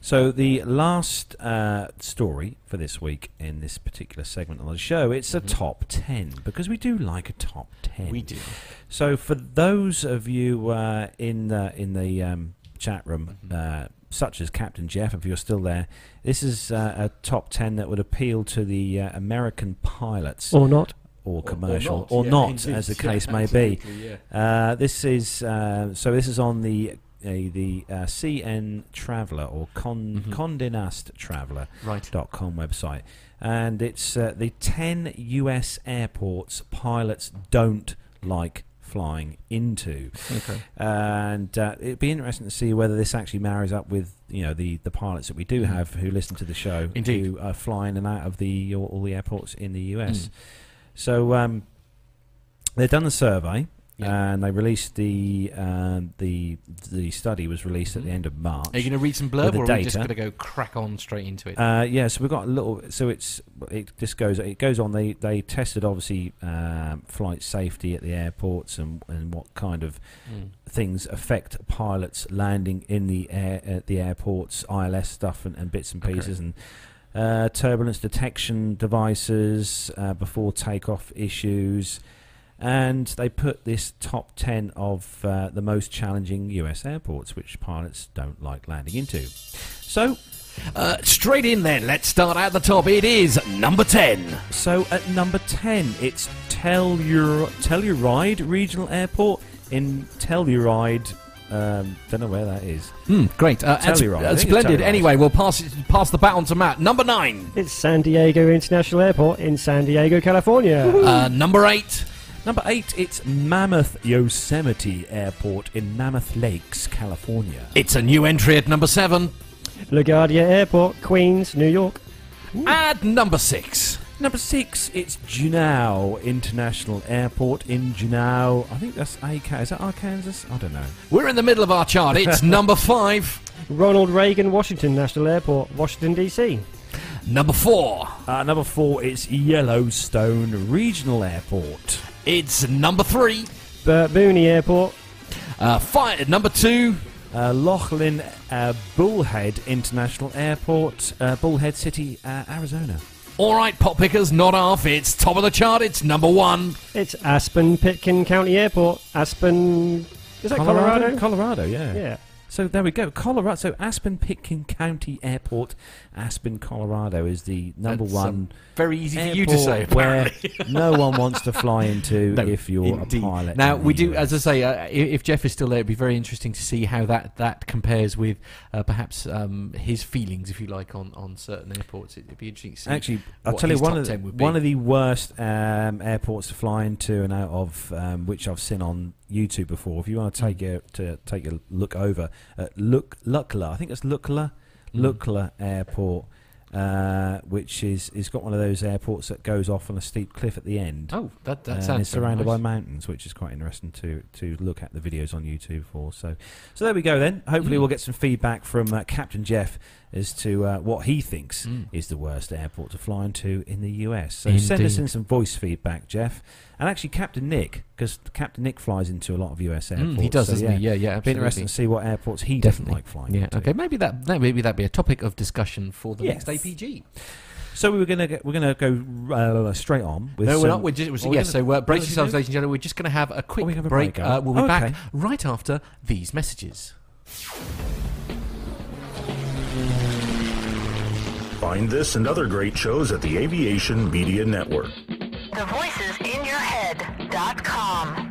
So the last uh, story for this week in this particular segment on the show, it's mm-hmm. a top ten, because we do like a top ten. We do. So for those of you uh, in the, in the um, chat room, mm-hmm. uh, such as Captain Jeff, if you're still there, this is uh, a top ten that would appeal to the uh, American pilots. Or not. Or commercial, or, or not, or yeah, not indeed, as the case yeah, may be. Yeah. Uh, this is uh, so. This is on the uh, the uh, C N Traveller or Con mm-hmm. Condé Nast Traveller right. dot com website, and it's uh, the ten U S airports pilots don't like flying into. Okay. And uh, it'd be interesting to see whether this actually marries up with, you know, the, the pilots that we do have who listen to the show, indeed. Who are flying in and out of the all the airports in the U S. Mm. So um, they've done the survey, yeah. and they released the um, the the study was released mm-hmm. at the end of March. Are you going to read some blurb, or are we just going to go crack on straight into it? Uh, yeah, so we've got a little. So it's it just goes it goes on. They they tested obviously um, flight safety at the airports and and what kind of mm. things affect pilots landing in the air at the airports, I L S stuff and, and bits and pieces okay. and. Uh, turbulence detection devices uh, before takeoff issues, and they put this top ten of uh, the most challenging U S airports which pilots don't like landing into. So uh, straight in then, let's start at the top. It is number ten. So at number ten, it's Tellur- Telluride Regional Airport in Telluride. Um, don't know where that is. Mm, great. Uh, uh, sp- uh, splendid. Anyway, we'll pass it, pass the baton to Matt. Number nine. It's San Diego International Airport in San Diego, California. Uh, number eight. Number eight, it's Mammoth Yosemite Airport in Mammoth Lakes, California. It's a new entry at number seven. LaGuardia Airport, Queens, New York. Ooh. At number six. Number six, it's Juneau International Airport in Juneau. I think that's A K. Is that Arkansas? I don't know. We're in the middle of our chart. It's number five. Ronald Reagan Washington National Airport, Washington, D C. Number four. Uh, number four, it's Yellowstone Regional Airport. It's number three. Bert Mooney Airport. Uh, five, number two. Uh, Laughlin uh, Bullhead International Airport, uh, Bullhead City, uh, Arizona. All right, pop pickers, not half. It's top of the chart. It's number one. It's Aspen Pitkin County Airport. Aspen, is that Colorado? Colorado, Colorado yeah. Yeah. So there we go. Colorado. So Aspen-Pitkin County Airport, Aspen, Colorado, is the number That's one. Very easy for you to say. Apparently. Where no one wants to fly into no, if you're indeed. a pilot. Now we do, as I say, uh, if Jeff is still there, it'd be very interesting to see how that that compares with uh, perhaps um, his feelings, if you like, on on certain airports. It'd be interesting. To see Actually, I'll tell you one of the, one of the worst um, airports to fly into and out of, um, which I've seen on YouTube before. If you want to take mm. a to take a look over at Luk Lukla, I think it's Lukla, mm. Lukla Airport, uh, which is is got one of those airports that goes off on a steep cliff at the end. Oh, that that uh, sounds. And it's surrounded nice. by mountains, which is quite interesting to to look at the videos on YouTube for. So, so there we go then. Hopefully, mm. we'll get some feedback from uh, Captain Jeff as to uh, what he thinks mm. is the worst airport to fly into in the U S. So Indeed. send us in some voice feedback, Jeff. And actually, Captain Nick, because Captain Nick flies into a lot of U S airports. Mm, he does, so doesn't yeah, he? Yeah, yeah. It'd be interesting to see what airports he Definitely. doesn't like flying yeah, into. Okay, maybe that maybe that'd be a topic of discussion for the yes. next A P G. So we were gonna get, we're gonna go uh, straight on. With no, we're not. We're just we're, yes. So uh, brace yourselves, ladies and gentlemen. We're just gonna have a quick oh, we have a break. break uh, we'll be oh, okay. back right after these messages. Find this and other great shows at the Aviation Media Network. the voices in your head dot com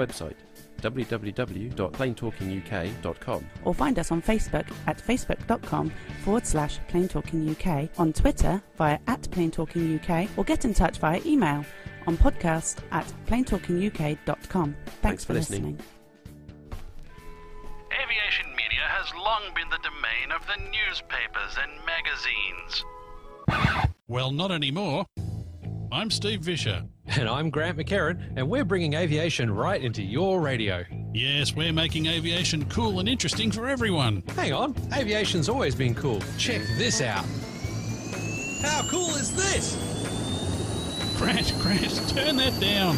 website w w w dot plane talking u k dot com or find us on Facebook at facebook dot com forward slash plane talking u k, on Twitter via at Plane Talking U K, or get in touch via email on podcast at plane talking u k dot com. Thanks, Thanks for listening. listening. Aviation media has long been the domain of the newspapers and magazines. Well, not anymore. I'm Steve Vischer. And I'm Grant McCarran, and we're bringing aviation right into your radio. Yes, we're making aviation cool and interesting for everyone. Hang on, aviation's always been cool. Check this out. How cool is this? Grant, Grant, turn that down.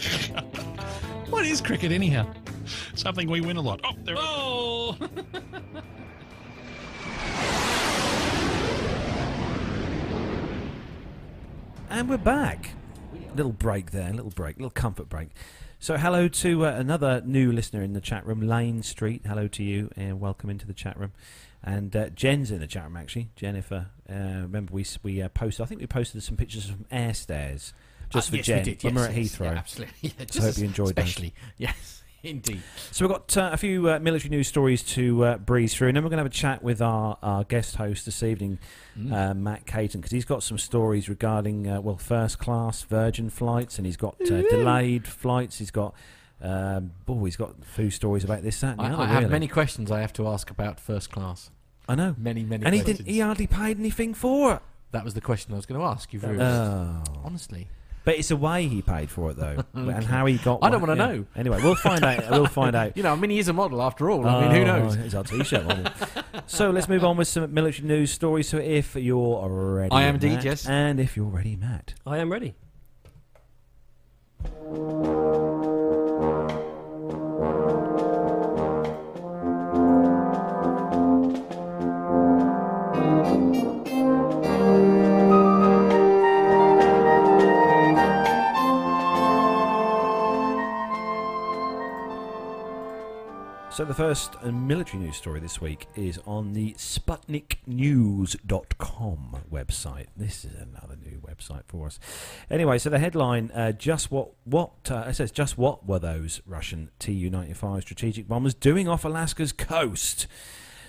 What is cricket anyhow? Something we win a lot. Oh, there oh. And we're back. Little break there, little break, little comfort break. So hello to uh, another new listener in the chat room, Lane Street. Hello to you and welcome into the chat room. And uh, Jen's in the chat room actually. Jennifer, uh, remember we we uh, posted, I think we posted some pictures from air stairs. Just uh, for yes, Jen, we did, yes, when we were at Heathrow. Yes, yeah, absolutely. Yeah, just I hope you enjoyed especially. that. Especially, yes, indeed. So we've got uh, a few uh, military news stories to uh, breeze through, and then we're going to have a chat with our, our guest host this evening, mm. uh, Matt Caton, because he's got some stories regarding, uh, well, first-class Virgin flights, and he's got uh, mm. delayed flights, he's got... Um, oh, he's got food stories about this, that, and I, other, I have really. many questions I have to ask about first class. I know. Many, many and questions. And he, didn't, he hardly paid anything for it. That was the question I was going to ask you, very oh. honestly. But it's the way he paid for it, though, okay. and how he got. I one. don't want to yeah. know. Anyway, we'll find out. We'll find out. You know, I mean, he is a model after all. I oh, mean, who knows? He's our T-shirt model. So let's move on with some military news stories. So if you're ready, I am Matt, indeed. Yes, and if you're ready, Matt, I am ready. So the first military news story this week is on the Sputnik News dot com website. This is another new website for us. Anyway, so the headline, uh, just what, what uh, it says, just what were those Russian Tu ninety-five strategic bombers doing off Alaska's coast?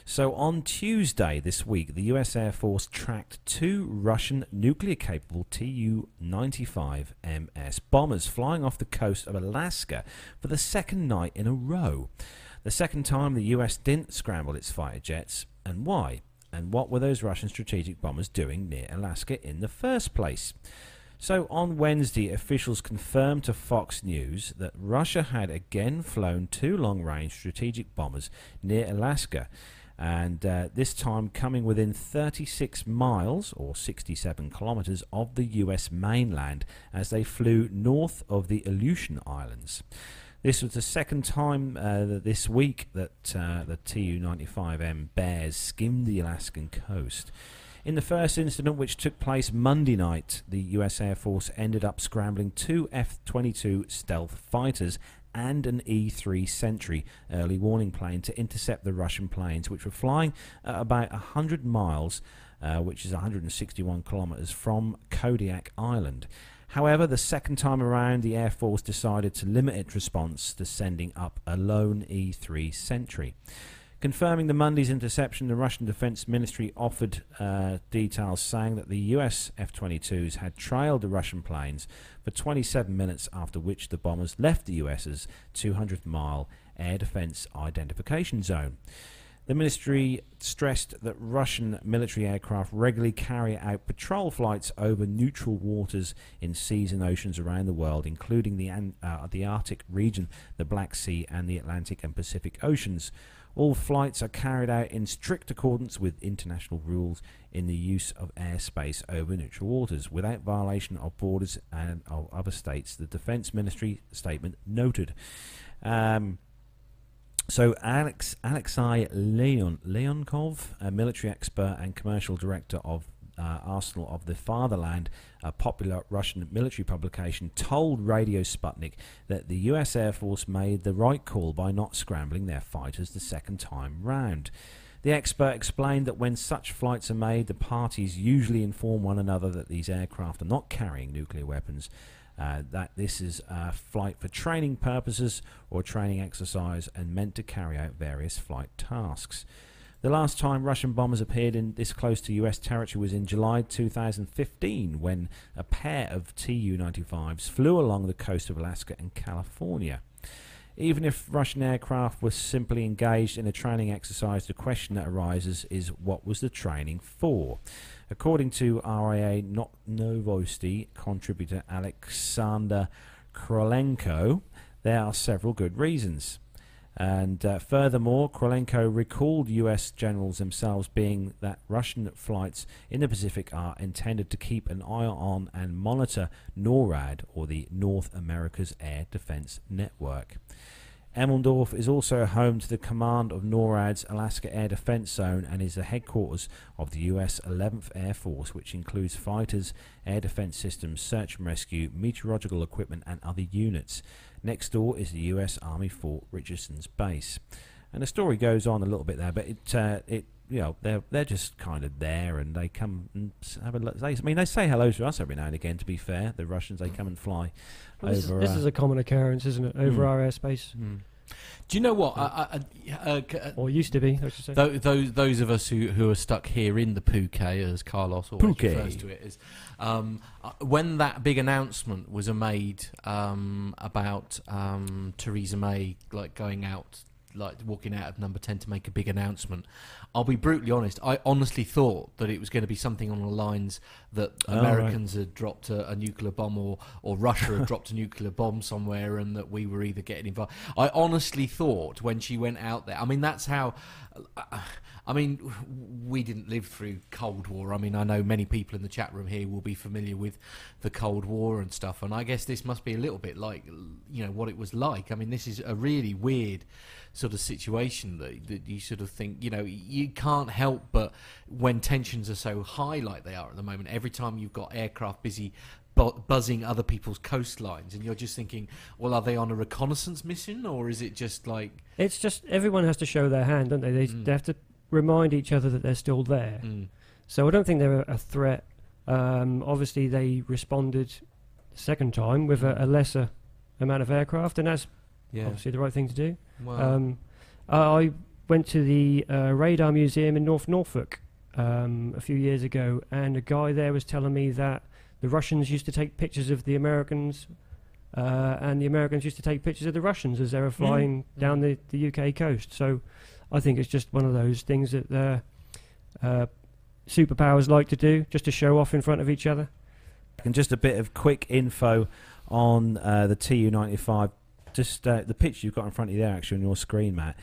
So on Tuesday this week, the U S Air Force tracked two Russian nuclear-capable Tu ninety-five M S bombers flying off the coast of Alaska for the second night in a row. The second time the U S didn't scramble its fighter jets, and why? And what were those Russian strategic bombers doing near Alaska in the first place? So on Wednesday, officials confirmed to Fox News that Russia had again flown two long-range strategic bombers near Alaska, and uh, this time coming within thirty-six miles, or sixty-seven kilometres, of the U S mainland as they flew north of the Aleutian Islands. This was the second time uh, this week that uh, the Tu ninety-five M bears skimmed the Alaskan coast. In the first incident, which took place Monday night, the U S Air Force ended up scrambling two F twenty-two stealth fighters and an E three Sentry early warning plane to intercept the Russian planes, which were flying at about one hundred miles, uh, which is one hundred sixty-one kilometres, from Kodiak Island. However, the second time around, the Air Force decided to limit its response to sending up a lone E three Sentry. Confirming the Monday's interception, the Russian Defense Ministry offered uh, details saying that the U S F twenty-twos had trailed the Russian planes for twenty-seven minutes, after which the bombers left the U S's two hundred mile air defense identification zone. The ministry stressed that Russian military aircraft regularly carry out patrol flights over neutral waters in seas and oceans around the world, including the, uh, the Arctic region, the Black Sea, and the Atlantic and Pacific Oceans. All flights are carried out in strict accordance with international rules in the use of airspace over neutral waters, without violation of borders and of other states, the Defence Ministry statement noted. Um, so Alex, Alexei Leon, Leonkov, a military expert and commercial director of Uh, Arsenal of the Fatherland, a popular Russian military publication, told Radio Sputnik that the U S Air Force made the right call by not scrambling their fighters the second time round. The expert explained that when such flights are made, the parties usually inform one another that these aircraft are not carrying nuclear weapons, uh, that this is a flight for training purposes or training exercise and meant to carry out various flight tasks. The last time Russian bombers appeared in this close to U S territory was in July two thousand fifteen, when a pair of Tu ninety-fives flew along the coast of Alaska and California. Even if Russian aircraft were simply engaged in a training exercise, the question that arises is, what was the training for? According to R I A Novosti contributor Alexander Krolenko, there are several good reasons. And uh, furthermore, Krolenko recalled U S generals themselves being that Russian flights in the Pacific are intended to keep an eye on and monitor NORAD, or the North America's Air Defense Network. Emmendorf is also home to the command of NORAD's Alaska Air Defense Zone and is the headquarters of the U S eleventh Air Force, which includes fighters, air defense systems, search and rescue, meteorological equipment, and other units. Next door is the U S Army Fort Richardson's base. And the story goes on a little bit there, but it, uh, it you know, they're, they're just kind of there, and they come and have a look. They, I mean, they say hello to us every now and again, to be fair. The Russians, they come and fly well, over... This, is, this uh, is a common occurrence, isn't it? Over mm. our airspace. Mm. Do you know what? I, I, I, or used to be, I should say. Th those, those of us who, who are stuck here in the Puké, as Carlos always Puké. refers to it, is, um, when that big announcement was made um, about um, Theresa May like going out, like walking out of number ten to make a big announcement, I'll be brutally honest, I honestly thought that it was going to be something on the lines that oh, Americans right. had dropped a, a nuclear bomb, or, or Russia had dropped a nuclear bomb somewhere, and that we were either getting involved. I honestly thought when she went out there, I mean, that's how... Uh, I mean, we didn't live through Cold War. I mean, I know many people in the chat room here will be familiar with the Cold War and stuff, and I guess this must be a little bit like, you know, what it was like. I mean, this is a really weird sort of situation that, that you sort of think, you know, you can't help but when tensions are so high like they are at the moment, every time you've got aircraft busy bu- buzzing other people's coastlines, and you're just thinking, well, are they on a reconnaissance mission, or is it just like... It's just everyone has to show their hand, don't they? They, mm. they have to remind each other that they're still there. Mm. So I don't think they're a threat. Um, obviously, they responded the second time with a, a lesser amount of aircraft, and that's yeah. obviously the right thing to do. Wow. Um, I went to the uh, Radar Museum in North Norfolk um, a few years ago, and a guy there was telling me that the Russians used to take pictures of the Americans, uh, and the Americans used to take pictures of the Russians as they were flying mm. down mm. the, the U K coast. So I think it's just one of those things that the uh, superpowers like to do, just to show off in front of each other. And just a bit of quick info on uh, the T U ninety-five, just uh, the picture you've got in front of you there, actually, on your screen, Matt.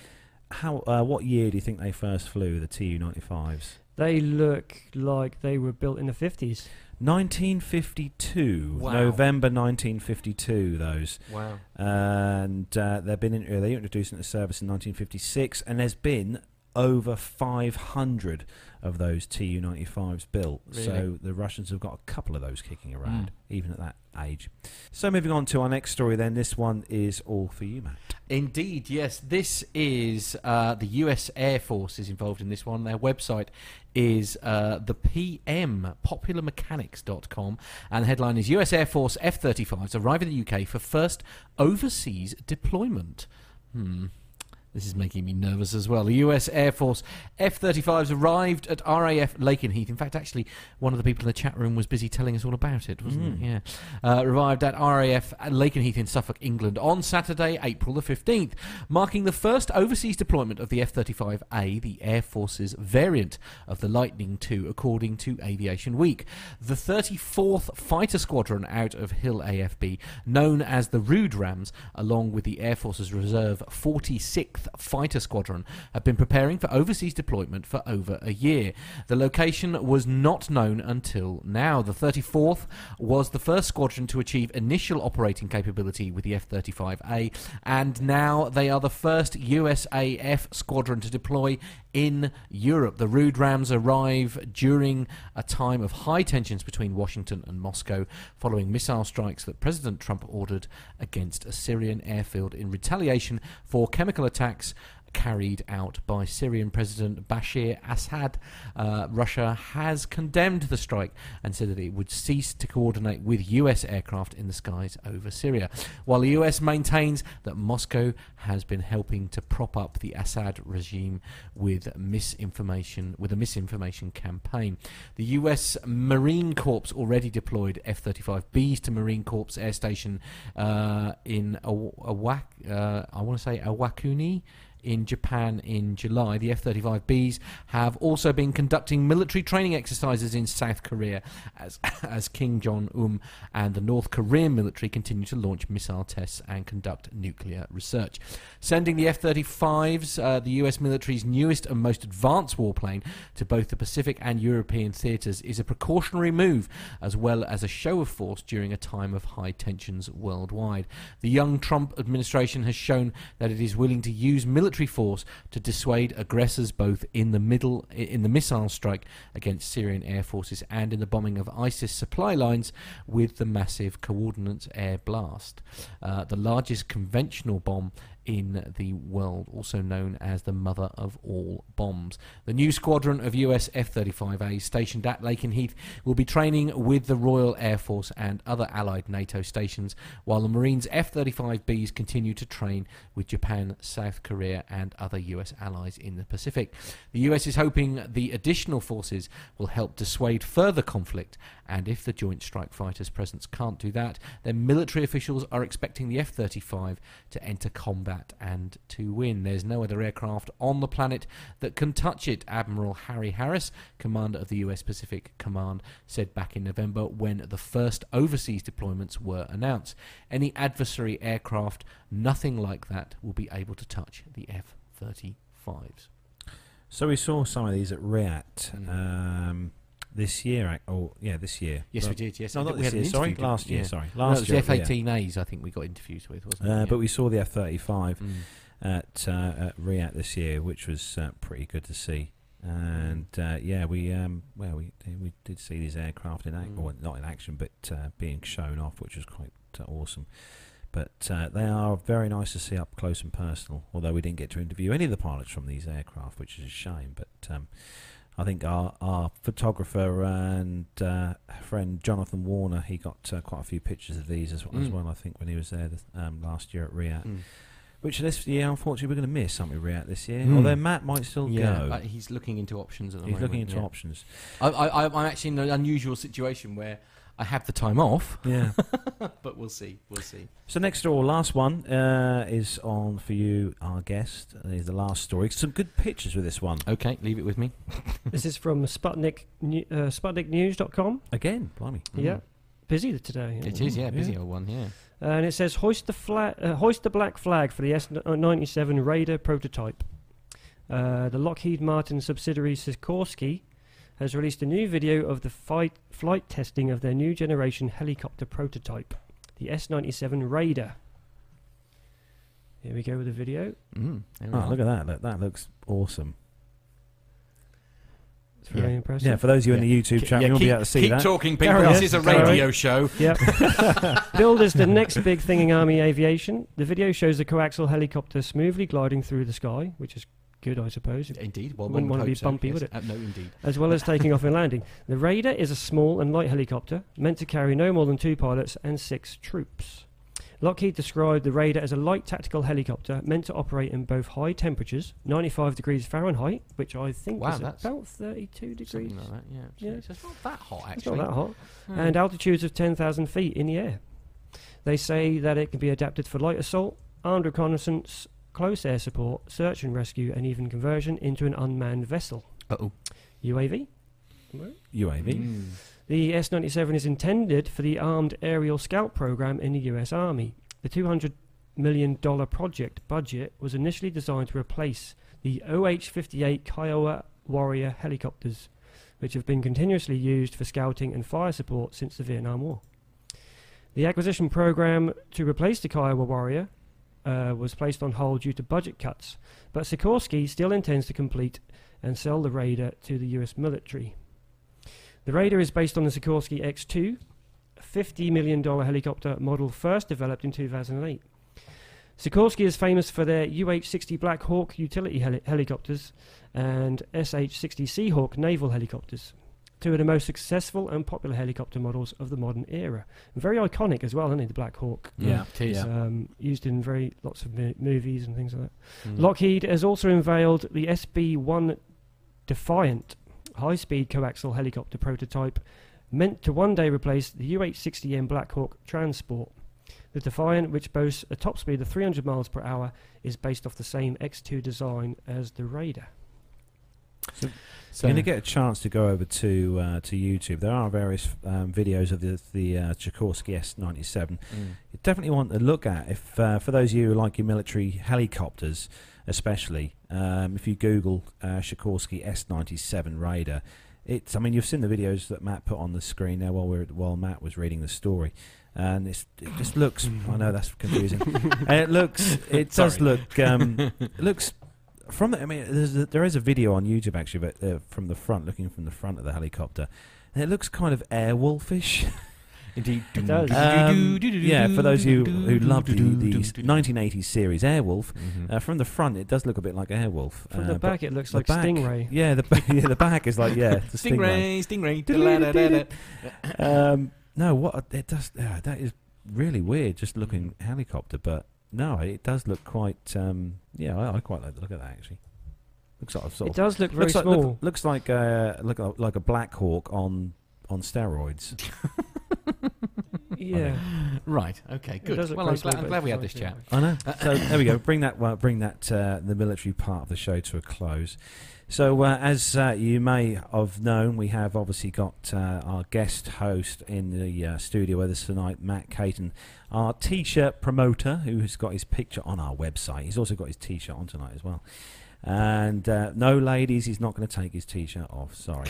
How? Uh, what year do you think they first flew the T U ninety-fives? They look like they were built in the fifties. nineteen fifty-two, wow. November nineteen fifty-two, those. Wow. Uh, and uh, they've been in, uh, they introduced into service in nineteen fifty-six, and there's been over five hundred of those T U ninety-fives built. Really? So the Russians have got a couple of those kicking around, mm. even at that age. So moving on to our next story then, this one is all for you, Matt. Indeed, yes. This is uh, the U S Air Force is involved in this one. Their website is uh, the P M, popular mechanics dot com, and the headline is U S Air Force F thirty-fives arrive in the U K for first overseas deployment. Hmm. This is making me nervous as well. The U S Air Force F thirty-fives arrived at R A F Lakenheath. In fact, actually, one of the people in the chat room was busy telling us all about it, wasn't mm. it? Yeah. Uh, arrived at R A F Lakenheath in Suffolk, England on Saturday, April the fifteenth, marking the first overseas deployment of the F thirty-five A, the Air Force's variant of the Lightning two, according to Aviation Week. The thirty-fourth Fighter Squadron out of Hill A F B, known as the Rood Rams, along with the Air Force's Reserve forty-sixth Fighter Squadron, have been preparing for overseas deployment for over a year. The location was not known until now. The thirty-fourth was the first squadron to achieve initial operating capability with the F thirty-five A, and now they are the first U S A F squadron to deploy in Europe. The Rood Rams arrive during a time of high tensions between Washington and Moscow following missile strikes that President Trump ordered against a Syrian airfield in retaliation for chemical attacks carried out by Syrian President Bashar Assad. Uh, Russia has condemned the strike and said that it would cease to coordinate with U S aircraft in the skies over Syria, while the U S maintains that Moscow has been helping to prop up the Assad regime with misinformation, with a misinformation campaign. The U S Marine Corps already deployed F thirty-five Bs to Marine Corps Air Station uh, in Awak, uh, I want to say Awakuni, in Japan in July. The F thirty-five Bs have also been conducting military training exercises in South Korea as as Kim Jong-un and the North Korean military continue to launch missile tests and conduct nuclear research. Sending the F thirty-fives, uh, the U S military's newest and most advanced warplane, to both the Pacific and European theatres is a precautionary move as well as a show of force during a time of high tensions worldwide. The young Trump administration has shown that it is willing to use military Military force to dissuade aggressors, both in the middle in the missile strike against Syrian air forces and in the bombing of ISIS supply lines with the massive coordinates air blast, uh, the largest conventional bomb in the world, also known as the mother of all bombs. The new squadron of U S F thirty-five A stationed at Lakenheath will be training with the Royal Air Force and other allied NATO stations, while the Marines F thirty-five Bs continue to train with Japan, South Korea and other U S allies in the Pacific. The U S is hoping the additional forces will help dissuade further conflict, and if the Joint Strike Fighters' presence can't do that, then military officials are expecting the F thirty-five to enter combat and to win. There's no other aircraft on the planet that can touch it, Admiral Harry Harris, commander of the U S Pacific Command, said back in November when the first overseas deployments were announced. Any adversary aircraft, nothing like that, will be able to touch the F thirty-fives. So we saw some of these at React mm. um, this year, or yeah, this year. Yes, but we did. Yes, no, not this year. Sorry, last year. Yeah. Sorry, last no, year. The F eighteens A's I think we got interviews with, wasn't it? Uh, yeah. But we saw the F thirty-five mm. at, uh, at Riyadh this year, which was uh, pretty good to see. And uh, yeah, we um, well we we did see these aircraft in action, mm. well, not in action, but uh, being shown off, which was quite uh, awesome. But uh, they are very nice to see up close and personal, although we didn't get to interview any of the pilots from these aircraft, which is a shame. But um, I think our, our photographer and uh, friend Jonathan Warner, he got uh, quite a few pictures of these as, mm. as well, I think, when he was there th- um, last year at Riyadh. Mm. Which this year, unfortunately, we're going to miss something Riyadh this year. Mm. Although Matt might still yeah, go. Uh, he's looking into options at the he's moment. He's looking into yeah. options. I, I, I'm actually in an unusual situation where I have the time off. Yeah. But we'll see. We'll see. So next door, last one uh, is on for you, our guest. Is the last story. Some good pictures with this one. Okay, leave it with me. This is from Sputnik, uh, Sputnik News dot com. Again, blimey. Mm. Yeah. Busy today. It is, yeah. Busy yeah. old one, yeah. Uh, and it says, hoist the, fla- uh, hoist the black flag for the S ninety-seven Raider prototype. Uh, the Lockheed Martin subsidiary Sikorsky has released a new video of the fi- flight testing of their new generation helicopter prototype, the S ninety-seven Raider. Here we go with the video. Mm, oh, look at that. That, that looks awesome. It's very yeah. impressive. Yeah, for those of you yeah. in the YouTube channel, yeah, you'll keep, be able to see keep that. Keep talking, people. Carry this on. Is a radio Carry show. Yep. Billed as the next big thing in Army aviation. The video shows the coaxial helicopter smoothly gliding through the sky, which is good, I suppose. Indeed. Well, wouldn't want to be bumpy, so, yes. would it? Uh, no, indeed. As well as taking off and landing. The Raider is a small and light helicopter meant to carry no more than two pilots and six troops. Lockheed described the Raider as a light tactical helicopter meant to operate in both high temperatures, ninety-five degrees Fahrenheit, which I think wow, is that's about thirty-two degrees. Something like that, yeah. yeah. So it's not that hot, actually. It's not that hot. Hmm. And altitudes of ten thousand feet in the air. They say that it can be adapted for light assault, armed reconnaissance, close air support, search and rescue, and even conversion into an unmanned vessel. Uh-oh. U A V? U A V. Mm. The S ninety-seven is intended for the Armed Aerial Scout Program in the U S Army. The two hundred million dollars project budget was initially designed to replace the O H fifty-eight Kiowa Warrior helicopters, which have been continuously used for scouting and fire support since the Vietnam War. The acquisition program to replace the Kiowa Warrior uh, was placed on hold due to budget cuts, but Sikorsky still intends to complete and sell the Raider to the U S military. The Raider is based on the Sikorsky X two, a fifty million dollars helicopter model first developed in two thousand eight. Sikorsky is famous for their U H sixty Black Hawk utility heli- helicopters and S H sixty Seahawk naval helicopters, two of the most successful and popular helicopter models of the modern era. And very iconic as well, aren't they, the Black Hawk? Yeah, it is. Um, used in very lots of mo- movies and things like that. Mm. Lockheed has also unveiled the S B one Defiant high-speed coaxial helicopter prototype meant to one day replace the U H sixty M Black Hawk Transport. The Defiant, which boasts a top speed of three hundred miles per hour, is based off the same X two design as the Raider. So, so you're going to get a chance to go over to uh, to YouTube. There are various um, videos of the the uh, Sikorsky S ninety-seven. Mm. You definitely want to look at if uh, for those of you who like your military helicopters, especially um, if you Google uh, Sikorsky S ninety-seven Raider. It's I mean you've seen the videos that Matt put on the screen there while we while Matt was reading the story. And it's, it just looks. I know that's confusing. It looks. It Sorry. does look. Um, it looks. From the, I mean, there's a, there is a video on YouTube actually, but uh, from the front, looking from the front of the helicopter, and it looks kind of Airwolfish. Indeed, it does. Um, yeah, for those who who loved the, the nineteen eighties series Airwolf, mm-hmm. uh, from the front it does look a bit like Airwolf. From uh, the back it looks like back, Stingray. Yeah, the ba- yeah, the back is like yeah, the Stingray, Stingray. stingray. um, no, what it does uh, that is really weird, just looking helicopter, but. No, it does look quite. Um, yeah, I, I quite like the look of that actually. Looks sort of. Sort it does of, look very looks small. Like, look, looks like uh, look like, like a Black Hawk on on steroids. Yeah. Right. Okay. Good. Well, I'm glad, I'm glad we had this chat. I know. So there we go. Bring that. Well, bring that. Uh, the military part of the show to a close. So uh, as uh, you may have known, we have obviously got uh, our guest host in the uh, studio with us tonight, Matt Caton, our T-shirt promoter, who has got his picture on our website. He's also got his T-shirt on tonight as well. And uh, no, ladies, he's not going to take his T-shirt off. Sorry,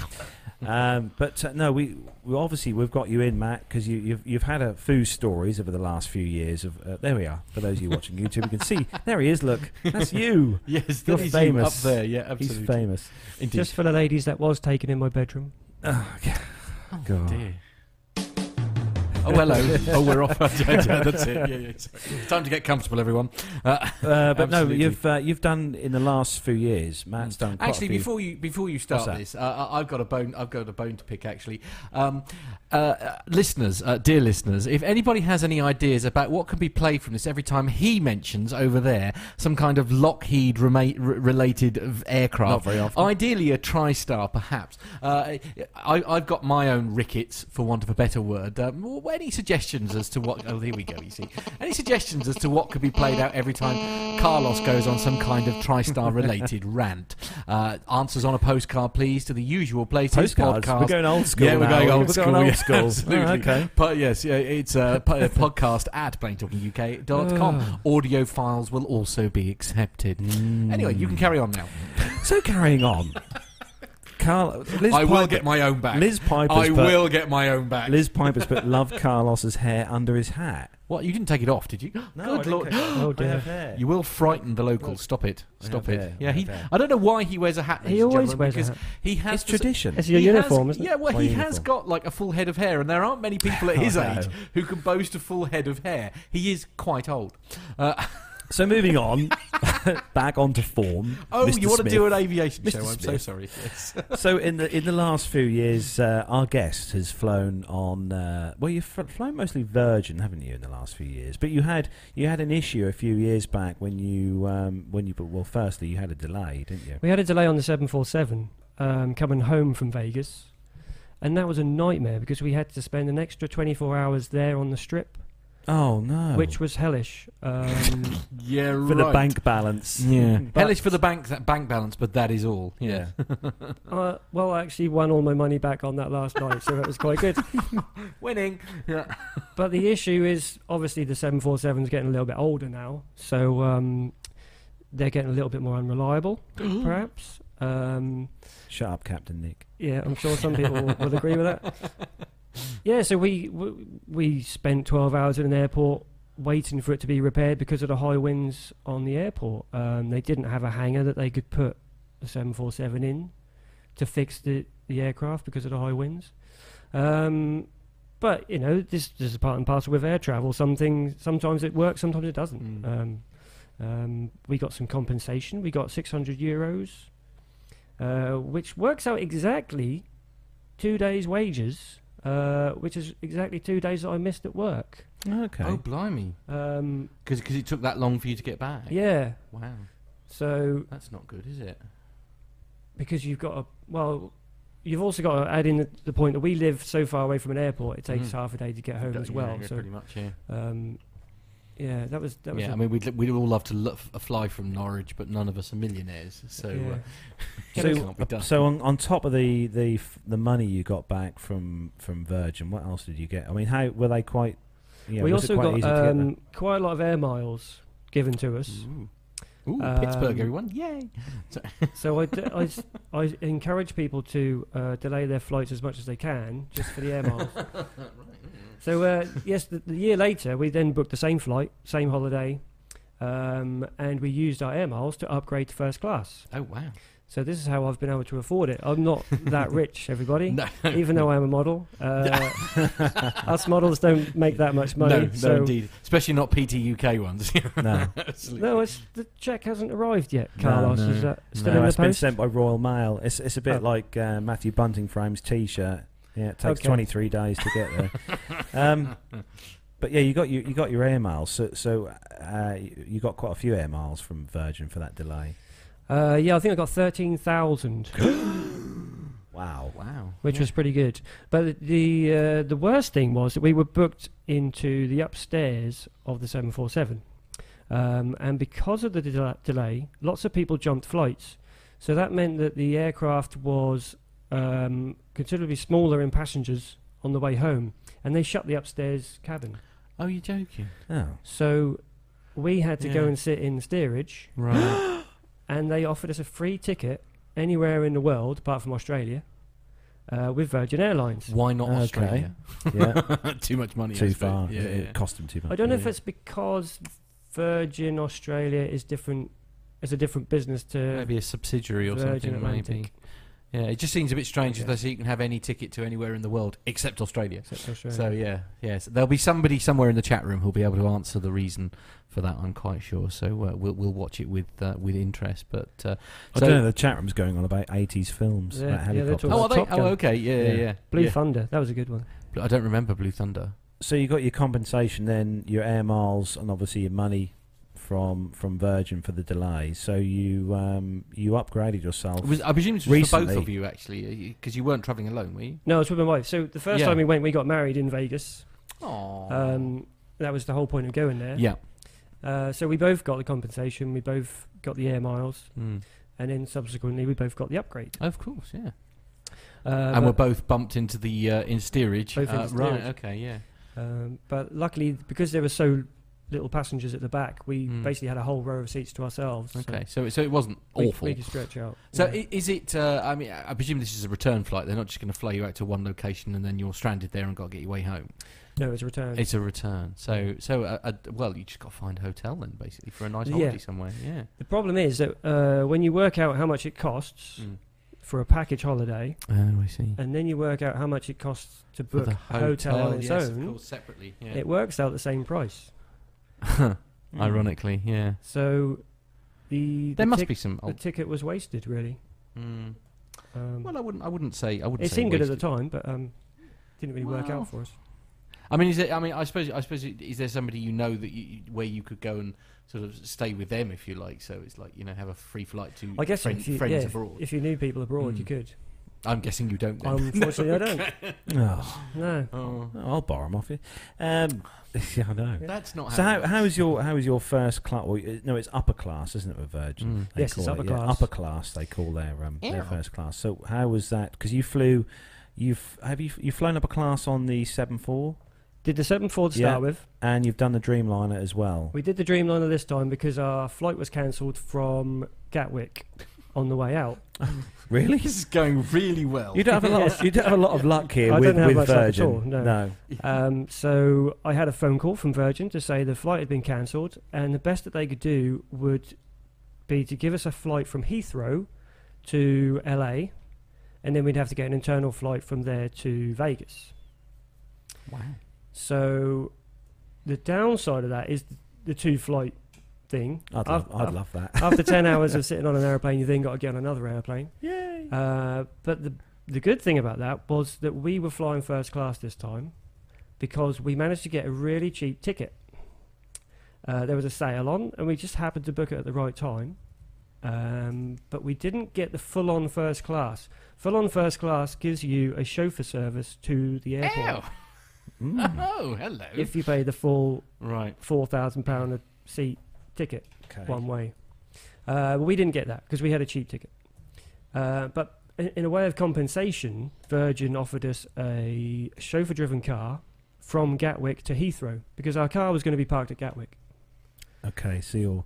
um, but uh, no, we, we obviously we've got you in, Matt, because you, you've you've had a few stories over the last few years. Of uh, there we are. For those of you watching YouTube, you can see there he is. Look, that's you. Yes, you're that famous is you up there. Yeah, absolutely. He's famous. Indeed. Just for the ladies, that was taken in my bedroom. Oh, oh God. Dear. Oh, hello. Oh, we're off. Yeah, that's it. Yeah, yeah. Time to get comfortable, everyone. Uh, uh, but no, you've uh, you've done in the last few years. Matt's done quite actually a few. before you before you start this. Uh, I've got a bone. I've got a bone to pick. Actually, um, uh, uh, listeners, uh, dear listeners, if anybody has any ideas about what can be played from this, every time he mentions over there some kind of Lockheed re- related aircraft, not very often. Ideally a TriStar, perhaps. Uh, I, I've got my own rickets, for want of a better word. Um, Any suggestions as to what? Oh, here we go. You see, any suggestions as to what could be played out every time Carlos goes on some kind of TriStar-related rant? Uh, answers on a postcard, please, to the usual places. Postcards. Podcast. We're going old school. Yeah, we're now. going old we're school. Going old yeah, school. Absolutely. Oh, okay. But yes, yeah, it's uh, podcast at plain talking U K dot com. Uh. Audio files will also be accepted. Mm. Anyway, you can carry on now. So carrying on. Carl, Liz I Piper, will get my own back. Liz Piper's I put, will get my own back. Liz Piper's put love Carlos's hair under his hat. What? You didn't take it off, did you? No, Good I Lord. Oh dear. I have hair. You will frighten the locals. Stop it. Stop it. Hair. Yeah, he. I don't know why he wears a hat. He always wears a hat. He has it's tradition. It's your uniform, has, isn't it? Yeah. Well, my he uniform. has got like a full head of hair, and there aren't many people at his age who can boast a full head of hair. He is quite old. Uh, So moving on, back onto form. Oh, Mister you want Smith. to do an aviation Mister show? Smith. I'm so sorry. Yes. So in the in the last few years, uh, our guest has flown on. Uh, well, you've flown mostly Virgin, haven't you? In the last few years, but you had you had an issue a few years back when you um, when you well, firstly you had a delay, didn't you? We had a delay on the seven forty-seven um, coming home from Vegas, and that was a nightmare because we had to spend an extra twenty-four hours there on the strip. Oh no! Which was hellish. Um, yeah, right. For the bank balance. Yeah, but hellish for the bank that bank balance, but that is all. Yeah. uh, well, I actually won all my money back on that last night, so that was quite good. Winning. Yeah. But the issue is obviously the seven forty-seven is getting a little bit older now, so um, they're getting a little bit more unreliable, perhaps. Um, Shut up, Captain Nick. Yeah, I'm sure some people will, will agree with that. Yeah, so we we spent twelve hours in an airport waiting for it to be repaired because of the high winds on the airport. Um, they didn't have a hangar that they could put the seven forty-seven in to fix the, the aircraft because of the high winds. Um, but, you know, this, this is part and parcel with air travel. Some things, sometimes it works, sometimes it doesn't. Mm. Um, um, we got some compensation. We got six hundred euros, uh, which works out exactly two days' wages. Uh, which is exactly two days that I missed at work. Okay. Oh, blimey. Because um, it took that long for you to get back? Yeah. Wow. So... That's not good, is it? Because you've got a... Well, you've also got to add in the, the point that we live so far away from an airport, it takes mm. half a day to get home as well. So pretty much, yeah. Um, yeah, that was... That was yeah, I mean, we'd, we'd all love to lo- fly from Norwich, but none of us are millionaires, so... Yeah. Uh, So, so on, on top of the, the f- the money you got back from, from Virgin, what else did you get? I mean, how were they quite? You know, we also quite got um, quite a lot of air miles given to us. Ooh, Ooh um, Pittsburgh, everyone! Yay! So I, d- I, s- I encourage people to uh, delay their flights as much as they can just for the air miles. Right. So uh, yes, the, the year later we then booked the same flight, same holiday, um, and we used our air miles to upgrade to first class. Oh wow! So this is how I've been able to afford it. I'm not that rich, everybody, no. even though I am a model. Uh, us models don't make that much money. No, so no, indeed. Especially not P T U K ones. No. No, it's, the cheque hasn't arrived yet, Carlos. No, no. Is that still no, in the it's post? It's been sent by Royal Mail. It's, it's a bit oh. like uh, Matthew Bunting Frame's T-shirt. Yeah, it takes okay. twenty-three days to get there. Um, but yeah, you got you, you got your air miles. So, so uh, you got quite a few air miles from Virgin for that delay. Uh, yeah, I think I got thirteen thousand. Wow. Wow. Which yeah. was pretty good. But the uh, the worst thing was that we were booked into the upstairs of the seven forty-seven. Um, and because of the de- delay, lots of people jumped flights. So that meant that the aircraft was um, considerably smaller in passengers on the way home. And they shut the upstairs cabin. Oh, you're joking. Oh. So we had to yeah. go and sit in the steerage. Right. and they offered us a free ticket anywhere in the world apart from Australia uh, with Virgin Airlines. Why not okay. Australia? Yeah. Too much money. Too far. Yeah, yeah. It cost them too much. I don't know yeah, if yeah. it's because Virgin Australia is different, is a different business to maybe a subsidiary or Virgin something. Atlantic. Maybe. Yeah, it just seems a bit strange yeah. that you can have any ticket to anywhere in the world except Australia. Except Australia. So, yeah, yeah. So there'll be somebody somewhere in the chat room who'll be able to answer the reason for that, I'm quite sure. So uh, we'll we'll watch it with uh, with interest. But uh, I so don't know, the chat room's going on about eighties films. Yeah, about helicopters. Yeah, oh, are they? Oh, okay, yeah, yeah. yeah, yeah. Blue yeah. Thunder, that was a good one. I don't remember Blue Thunder. So you got your compensation then, your air miles, and obviously your money from from Virgin for the delay. So you um, you upgraded yourself. It was, I presume it was recently. For both of you, actually, because you weren't travelling alone, were you? No, it was with my wife. So the first yeah. time we went, we got married in Vegas. Aww. Um, that was the whole point of going there. Yeah. Uh, so we both got the compensation. We both got the air miles. Mm. And then subsequently, we both got the upgrade. Of course, yeah. Uh, and we're both bumped into the uh, in steerage. Both uh, in steerage. Right, okay, yeah. Um, but luckily, because there were so little passengers at the back, we mm. basically had a whole row of seats to ourselves. Okay, so so, so it wasn't awful. We, we could stretch out. So yeah. is it, uh, I mean, I presume this is a return flight. They're not just going to fly you out to one location and then you're stranded there and got to get your way home. No, it's a return. It's a return. So, so uh, uh, well, you just got to find a hotel then, basically, for a nice holiday yeah. somewhere. Yeah. The problem is that uh, when you work out how much it costs... Mm. for a package holiday, oh, I see. And then you work out how much it costs to book a hotel, hotel on its yes, own, of course, separately. Yeah. It works out the same price. mm. Ironically, yeah. So the, the there must tic- be some old the ticket was wasted, really. Mm. Um, well, I wouldn't. I wouldn't say. I wouldn't. It say seemed wasted. Good at the time, but um, didn't really well. work out for us. I mean, is it? I mean, I suppose. I suppose. Is there somebody you know that you, where you could go and sort of stay with them if you like? So it's like, you know, have a free flight to I guess friend, you, friends yeah, abroad. If you knew people abroad, mm. you could. I'm guessing you don't. Then. Unfortunately, no. I don't. Oh. No, oh. Oh, I'll borrow them off you. Um, yeah, I know. That's not. So how, how is your how is your first class? Well, no, it's upper class, isn't it? With Virgin, mm. yes, it's upper it, class. Yeah, upper class, they call their um, yeah. their first class. So how was that? Because you flew, you've have you you flown upper class on the seven four. Did the seven four to yeah. start with. And you've done the Dreamliner as well. We did the Dreamliner this time because our flight was cancelled from Gatwick on the way out. Really? This is going really well. You don't have a lot of, you don't have a lot of luck here I with, don't have with much Virgin. Luck at all, no. no. Um, so I had a phone call from Virgin to say the flight had been cancelled and the best that they could do would be to give us a flight from Heathrow to L A and then we'd have to get an internal flight from there to Vegas. Wow. So the downside of that is the two-flight thing. I'd, love, after, I'd love that. After ten hours of sitting on an aeroplane, you then got to get on another aeroplane. Yay! Uh, but the the good thing about that was that we were flying first class this time because we managed to get a really cheap ticket. Uh, there was a sale on, and we just happened to book it at the right time. Um, but we didn't get the full-on first class. Full-on first class gives you a chauffeur service to the airport. Ow. Mm. Oh, hello. If you pay the full right. four thousand pounds a seat ticket, okay. one way. Uh, we didn't get that because we had a cheap ticket. Uh, but in, in a way of compensation, Virgin offered us a chauffeur-driven car from Gatwick to Heathrow because our car was going to be parked at Gatwick. Okay, so you're,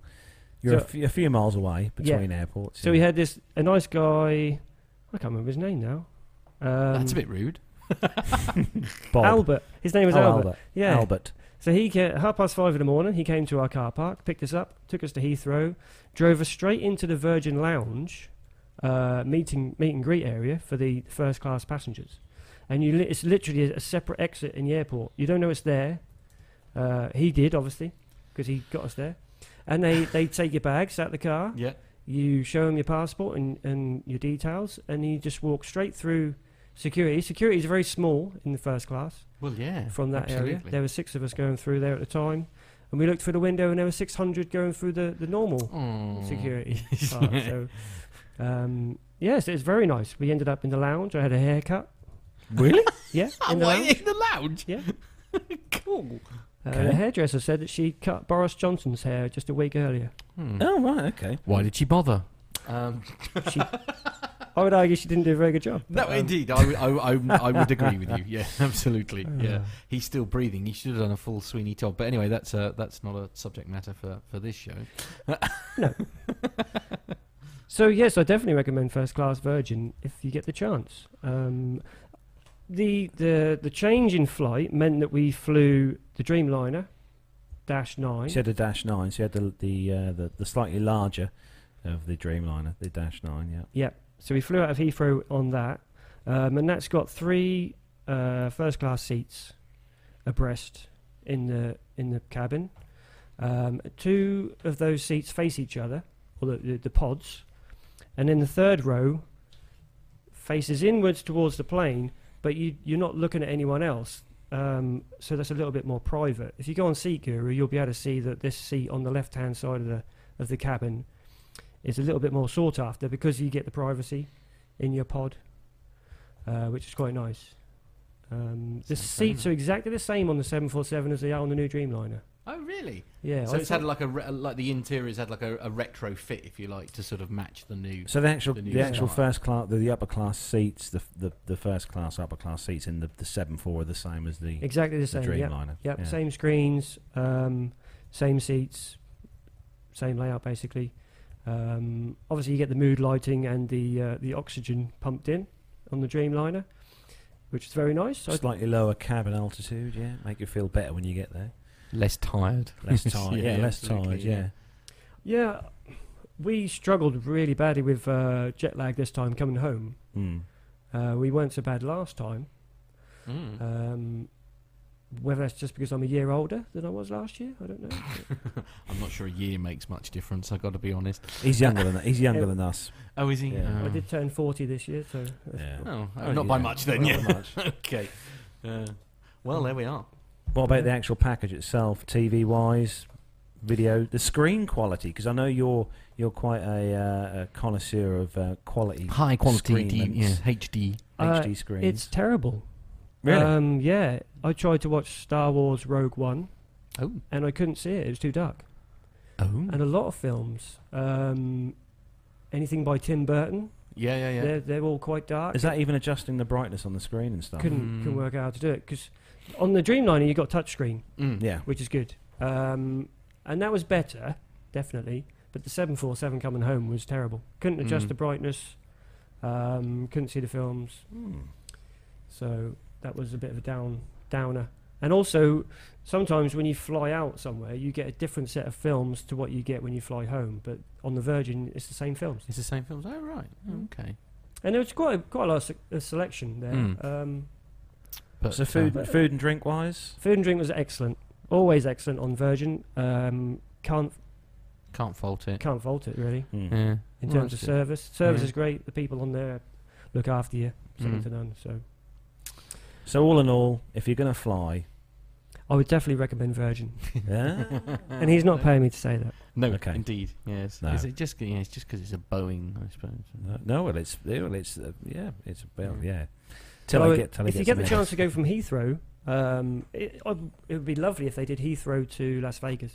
you're so, a, f- a few miles away between yeah. airports. So yeah. we had this a nice guy, I can't remember his name now. Um, That's a bit rude. Albert. His name was oh, Albert. Albert. Yeah. Albert. So he came at half past five in the morning. He came to our car park, picked us up, took us to Heathrow, drove us straight into the Virgin Lounge, uh, meeting meet and greet area for the first class passengers. And you, li- it's literally a separate exit in the airport. You don't know it's there. Uh, he did, obviously, because he got us there. And they they take your bags out of the car. Yeah. You show them your passport and and your details, and you just walk straight through. Security. Security is very small in the first class. Well, yeah. From that absolutely. area. There were six of us going through there at the time. And we looked through the window and there were six hundred going through the, the normal Aww. security part. So, um, yes, it was very nice. We ended up in the lounge. I had a haircut. Really? Yeah. In the lounge. In the lounge? Yeah. Cool. Uh, okay. The hairdresser said that she cut Boris Johnson's hair just a week earlier. Hmm. Oh, right. Okay. Why did she bother? Um, she... I would argue she didn't do a very good job. No, um. indeed. I would, I, I, I would agree with you. Yeah, absolutely. Yeah. yeah. He's still breathing. He should have done a full Sweeney Todd. But anyway, that's uh, that's not a subject matter for, for this show. No. So yes, I definitely recommend first class Virgin if you get the chance. Um, the the the change in flight meant that we flew the Dreamliner Dash Nine. She had a Dash Nine. She had the the uh, the, the slightly larger of the Dreamliner, the Dash Nine. Yeah. Yeah. So we flew out of Heathrow on that, um, and that's got three uh, first class seats abreast in the in the cabin. Um, two of those seats face each other, or the, the, the pods. And then the third row faces inwards towards the plane, but you, you're not looking at anyone else. Um, so that's a little bit more private. If you go on SeatGuru, you'll be able to see that this seat on the left-hand side of the of the cabin is a little bit more sought after because you get the privacy in your pod, uh, which is quite nice. Um, the seats are exactly the same on the seven forty-seven as they are on the new Dreamliner. Oh really? Yeah. So it's had like a re- like the interiors had like a, a retro fit, if you like, to sort of match the new. So the actual the, the actual first class, the, the upper class seats, the the, the first class upper class seats in the the seven four are the same as the exactly the, the same Dreamliner. Yep. Yep. Yeah. Same screens, um, same seats, same layout basically. Um, obviously, you get the mood lighting and the uh, the oxygen pumped in on the Dreamliner, which is very nice. Slightly lower cabin altitude, yeah, make you feel better when you get there. Less tired. Less tired, yeah, yeah, less tired, yeah. Yeah, we struggled really badly with uh, jet lag this time coming home. Mm. Uh, we weren't so bad last time. Mm. Um, whether that's just because I'm a year older than I was last year, I don't know. I'm not sure a year makes much difference, I've got to be honest. He's younger than He's younger yeah. than us. Oh, is he? Yeah. Oh. I did turn forty this year, so... Yeah. Oh, oh, not yeah. by much then, not yeah. Not much. Okay. Uh, well, there we are. What about the actual package itself, T V-wise, video, the screen quality? Because I know you're you're quite a, uh, a connoisseur of uh, quality, high quality D, yeah, H D uh, H D screens. It's terrible. Really? Um, yeah, I tried to watch Star Wars Rogue One, oh, and I couldn't see it. It was too dark. Oh, and a lot of films, um, anything by Tim Burton. Yeah, yeah, yeah. They're, they're all quite dark. Is that even adjusting the brightness on the screen and stuff? Couldn't mm. couldn't work out how to do it because. On the Dreamliner, you got touchscreen, mm, yeah, which is good, um, and that was better, definitely. But the seven forty-seven coming home was terrible. Couldn't adjust mm. the brightness, um, couldn't see the films, mm. so that was a bit of a down downer. And also, sometimes when you fly out somewhere, you get a different set of films to what you get when you fly home. But on the Virgin, it's the same films. It's the same films. Oh right, mm. okay. And there was quite a, quite a lot of se- a selection there. Mm. Um, But so food, uh, food and drink wise, food and drink was excellent. Always excellent on Virgin. Um, can't, can't fault it. Can't fault it really. Mm. Yeah. In well, terms of it. service, service yeah. is great. The people on there look after you, second mm. to none. So, so all in all, if you're going to fly, I would definitely recommend Virgin. Yeah? And he's not paying me to say that. No, okay. Indeed. Yes. No. Is it just? Yeah, it's just because it's a Boeing, I suppose. No, no well, it's well, it's uh, yeah, it's a Boeing, yeah. yeah. Till I get, till if I get you get the minutes. chance to go from Heathrow, um, it, it would be lovely if they did Heathrow to Las Vegas,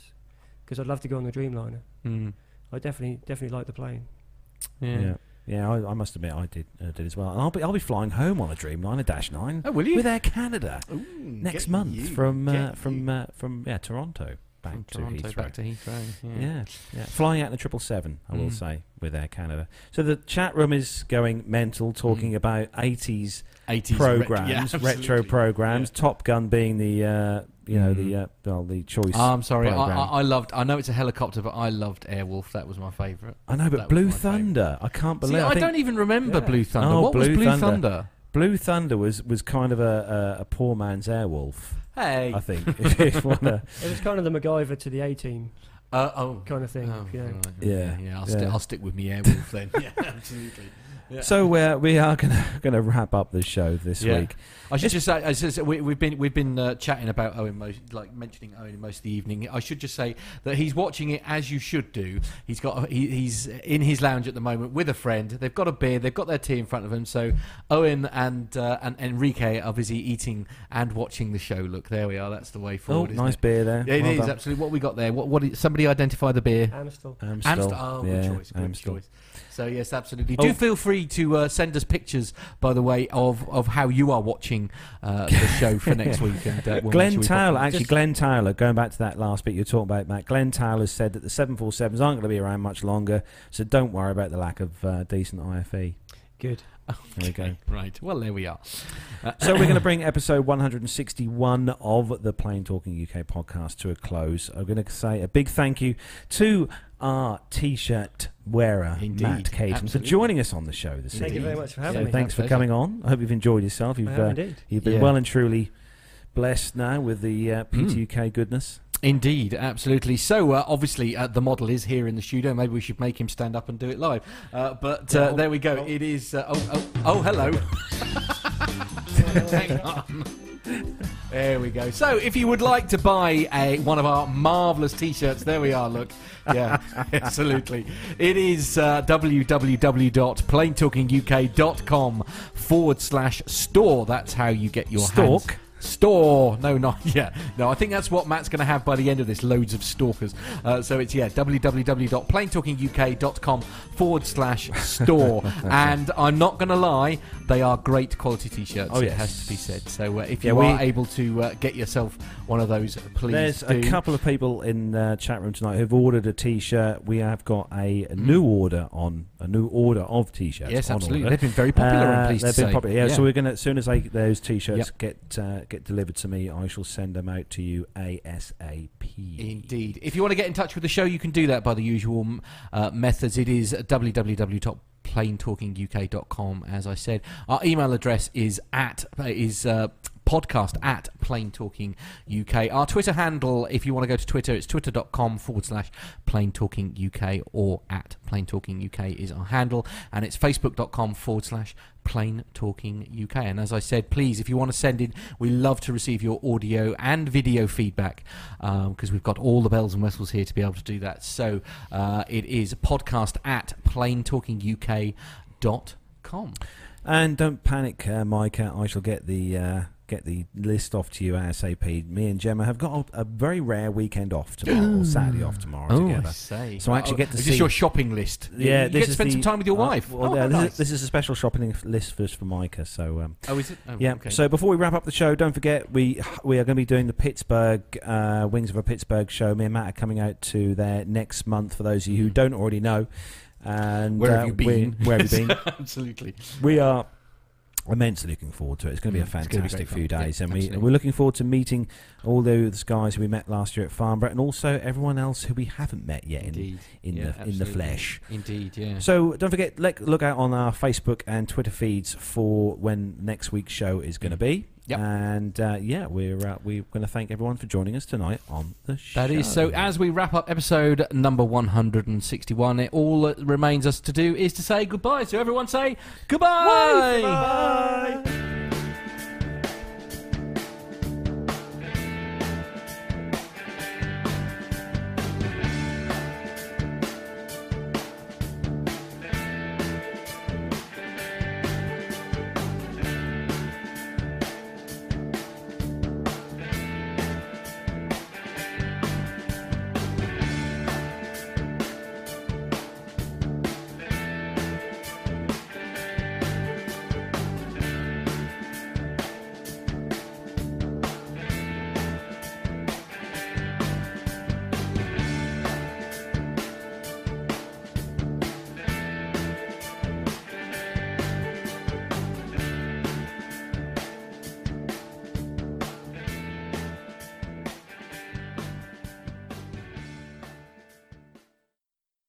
because I'd love to go on the Dreamliner. Mm. I definitely, definitely like the plane. Yeah, yeah. yeah I, I must admit, I did, uh, did as well. And I'll be, I'll be flying home on a Dreamliner Dash Nine. Oh, will you? With Air Canada Ooh, next month you, from uh, from uh, from yeah Toronto back from to Toronto, Heathrow. Back to Heathrow. Yeah, yeah, yeah. Flying out in the triple seven, I mm. will say, with Air Canada. So the chat room is going mental, talking mm. about eighties. eighties programs, ret- yeah, retro programs. Yeah. Top Gun being the uh, you know mm. the uh, well the choice. Oh, I'm sorry, I, I, I loved. I know it's a helicopter, but I loved Airwolf. That was my favourite. I know, but that Blue Thunder, favourite. I can't believe. See, I, I don't even remember yeah. Blue Thunder. Oh, what Blue was Blue Thunder? Thunder? Blue Thunder was, was kind of a, a, a poor man's Airwolf. Hey, I think it was kind of the MacGyver to the A Team. Uh, oh, kind of thing. Oh, yeah. Right, yeah. yeah, yeah. I'll, yeah. St- I'll stick with me Airwolf then. Yeah, absolutely. Yeah. So we're, we are going going to wrap up the show this yeah. week. I should it's just say, I should say we, we've been we've been uh, chatting about Owen, most, like mentioning Owen most of the evening. I should just say that he's watching it as you should do. He's got a, he, he's in his lounge at the moment with a friend. They've got a beer. They've got their tea in front of them. So Owen and uh, and Enrique are busy eating and watching the show. Look, there we are. That's the way forward. Oh, nice it? beer there. Yeah, it well is done. Absolutely what we got there. What what? Is, somebody identify the beer. Amstel. Amstel. Amstel. Oh, yeah, good choice. Good Amstel. choice. So yes, absolutely. Do oh. feel free. free to uh, send us pictures, by the way, of, of how you are watching uh, the show for next week. And, uh, we'll Glenn sure we Tyler, actually, Just... Glenn Tyler, going back to that last bit you were talking about, Matt, Glenn Tyler said that the seven forty-sevens aren't going to be around much longer, so don't worry about the lack of uh, decent I F E. Good. Okay. There we go. Right. Well, there we are. Uh, so we're going to bring episode one hundred sixty-one of the Plane Talking U K podcast to a close. I'm going to say a big thank you to our T-shirt wearer, Indeed. Matt Caton, for joining us on the show this evening. Thank you very much for having so me. Thanks for coming on. I hope you've enjoyed yourself. You've, uh, you've been yeah. well and truly blessed now with the uh, P T U K mm. goodness. Indeed, absolutely. So, uh, obviously, uh, the model is here in the studio. Maybe we should make him stand up and do it live. Uh, but uh, there we go. It is... Uh, oh, oh, oh, hello. Hang on. There we go. So, if you would like to buy a one of our marvellous T-shirts, there we are, look. Yeah, absolutely. It is uh, www.planetalkinguk.com forward slash store. That's how you get your Stork. hands... Store. No, not yeah. No, I think that's what Matt's going to have by the end of this. Loads of stalkers. Uh, so it's, yeah, www.planetalkinguk.com forward slash store. And I'm not going to lie, they are great quality T-shirts. Oh, yes. It has to be said. So uh, if you yeah, we, are able to uh, get yourself one of those, please There's do. a couple of people in the chat room tonight who've ordered a T-shirt. We have got a new order on, a new order of T-shirts. Yes, absolutely. Order. They've been very popular, uh, I'm pleased to say. They've been popular, yeah, yeah. So we're going to, as soon as they, those T-shirts yep. get... Uh, get delivered to me, I shall send them out to you ASAP. Indeed. If you want to get in touch with the show, you can do that by the usual uh, methods. It is www dot plain talking u k dot com, as I said. Our email address is at is uh, podcast at Plane Talking U K. Our Twitter handle, if you want to go to Twitter, it's twitter.com forward slash Plane Talking UK, or at Plane Talking U K is our handle, and it's facebook.com forward slash Plane Talking U K. And as I said, please, if you want to send in, we love to receive your audio and video feedback, because um, we've got all the bells and whistles here to be able to do that. So uh, it is podcast at plain talking u k dot com. And don't panic, uh, Micah. I shall get the... Uh get the list off to you ASAP. Me and Gemma have got a, a very rare weekend off tomorrow, or Saturday off tomorrow oh, together. I say. So I actually get to is see... Is this your shopping list? Yeah, you this get to spend the, some time with your uh, wife. Well, oh, yeah, nice. this, is, this is a special shopping list for, for Micah. So, um, oh, is it? Oh, yeah. Okay. So before we wrap up the show, don't forget, we we are going to be doing the Pittsburgh, uh, Wings of a Pittsburgh show. Me and Matt are coming out to there next month, for those of you who don't already know. And Where have uh, you been? Where have you been? Absolutely. We are... immensely looking forward to it. It's going to be a fantastic be few fun. days, yeah, and we, we're looking forward to meeting all those guys who we met last year at Farnborough, and also everyone else who we haven't met yet in in, yeah, the, in the flesh. Indeed, yeah. So don't forget, let, look out on our Facebook and Twitter feeds for when next week's show is going to be. Yep. And uh, yeah, we're uh, we're going to thank everyone for joining us tonight on the show. That is so. As we wrap up episode number one hundred sixty-one, it all that remains us to do is to say goodbye. So everyone, say goodbye. Bye. Bye.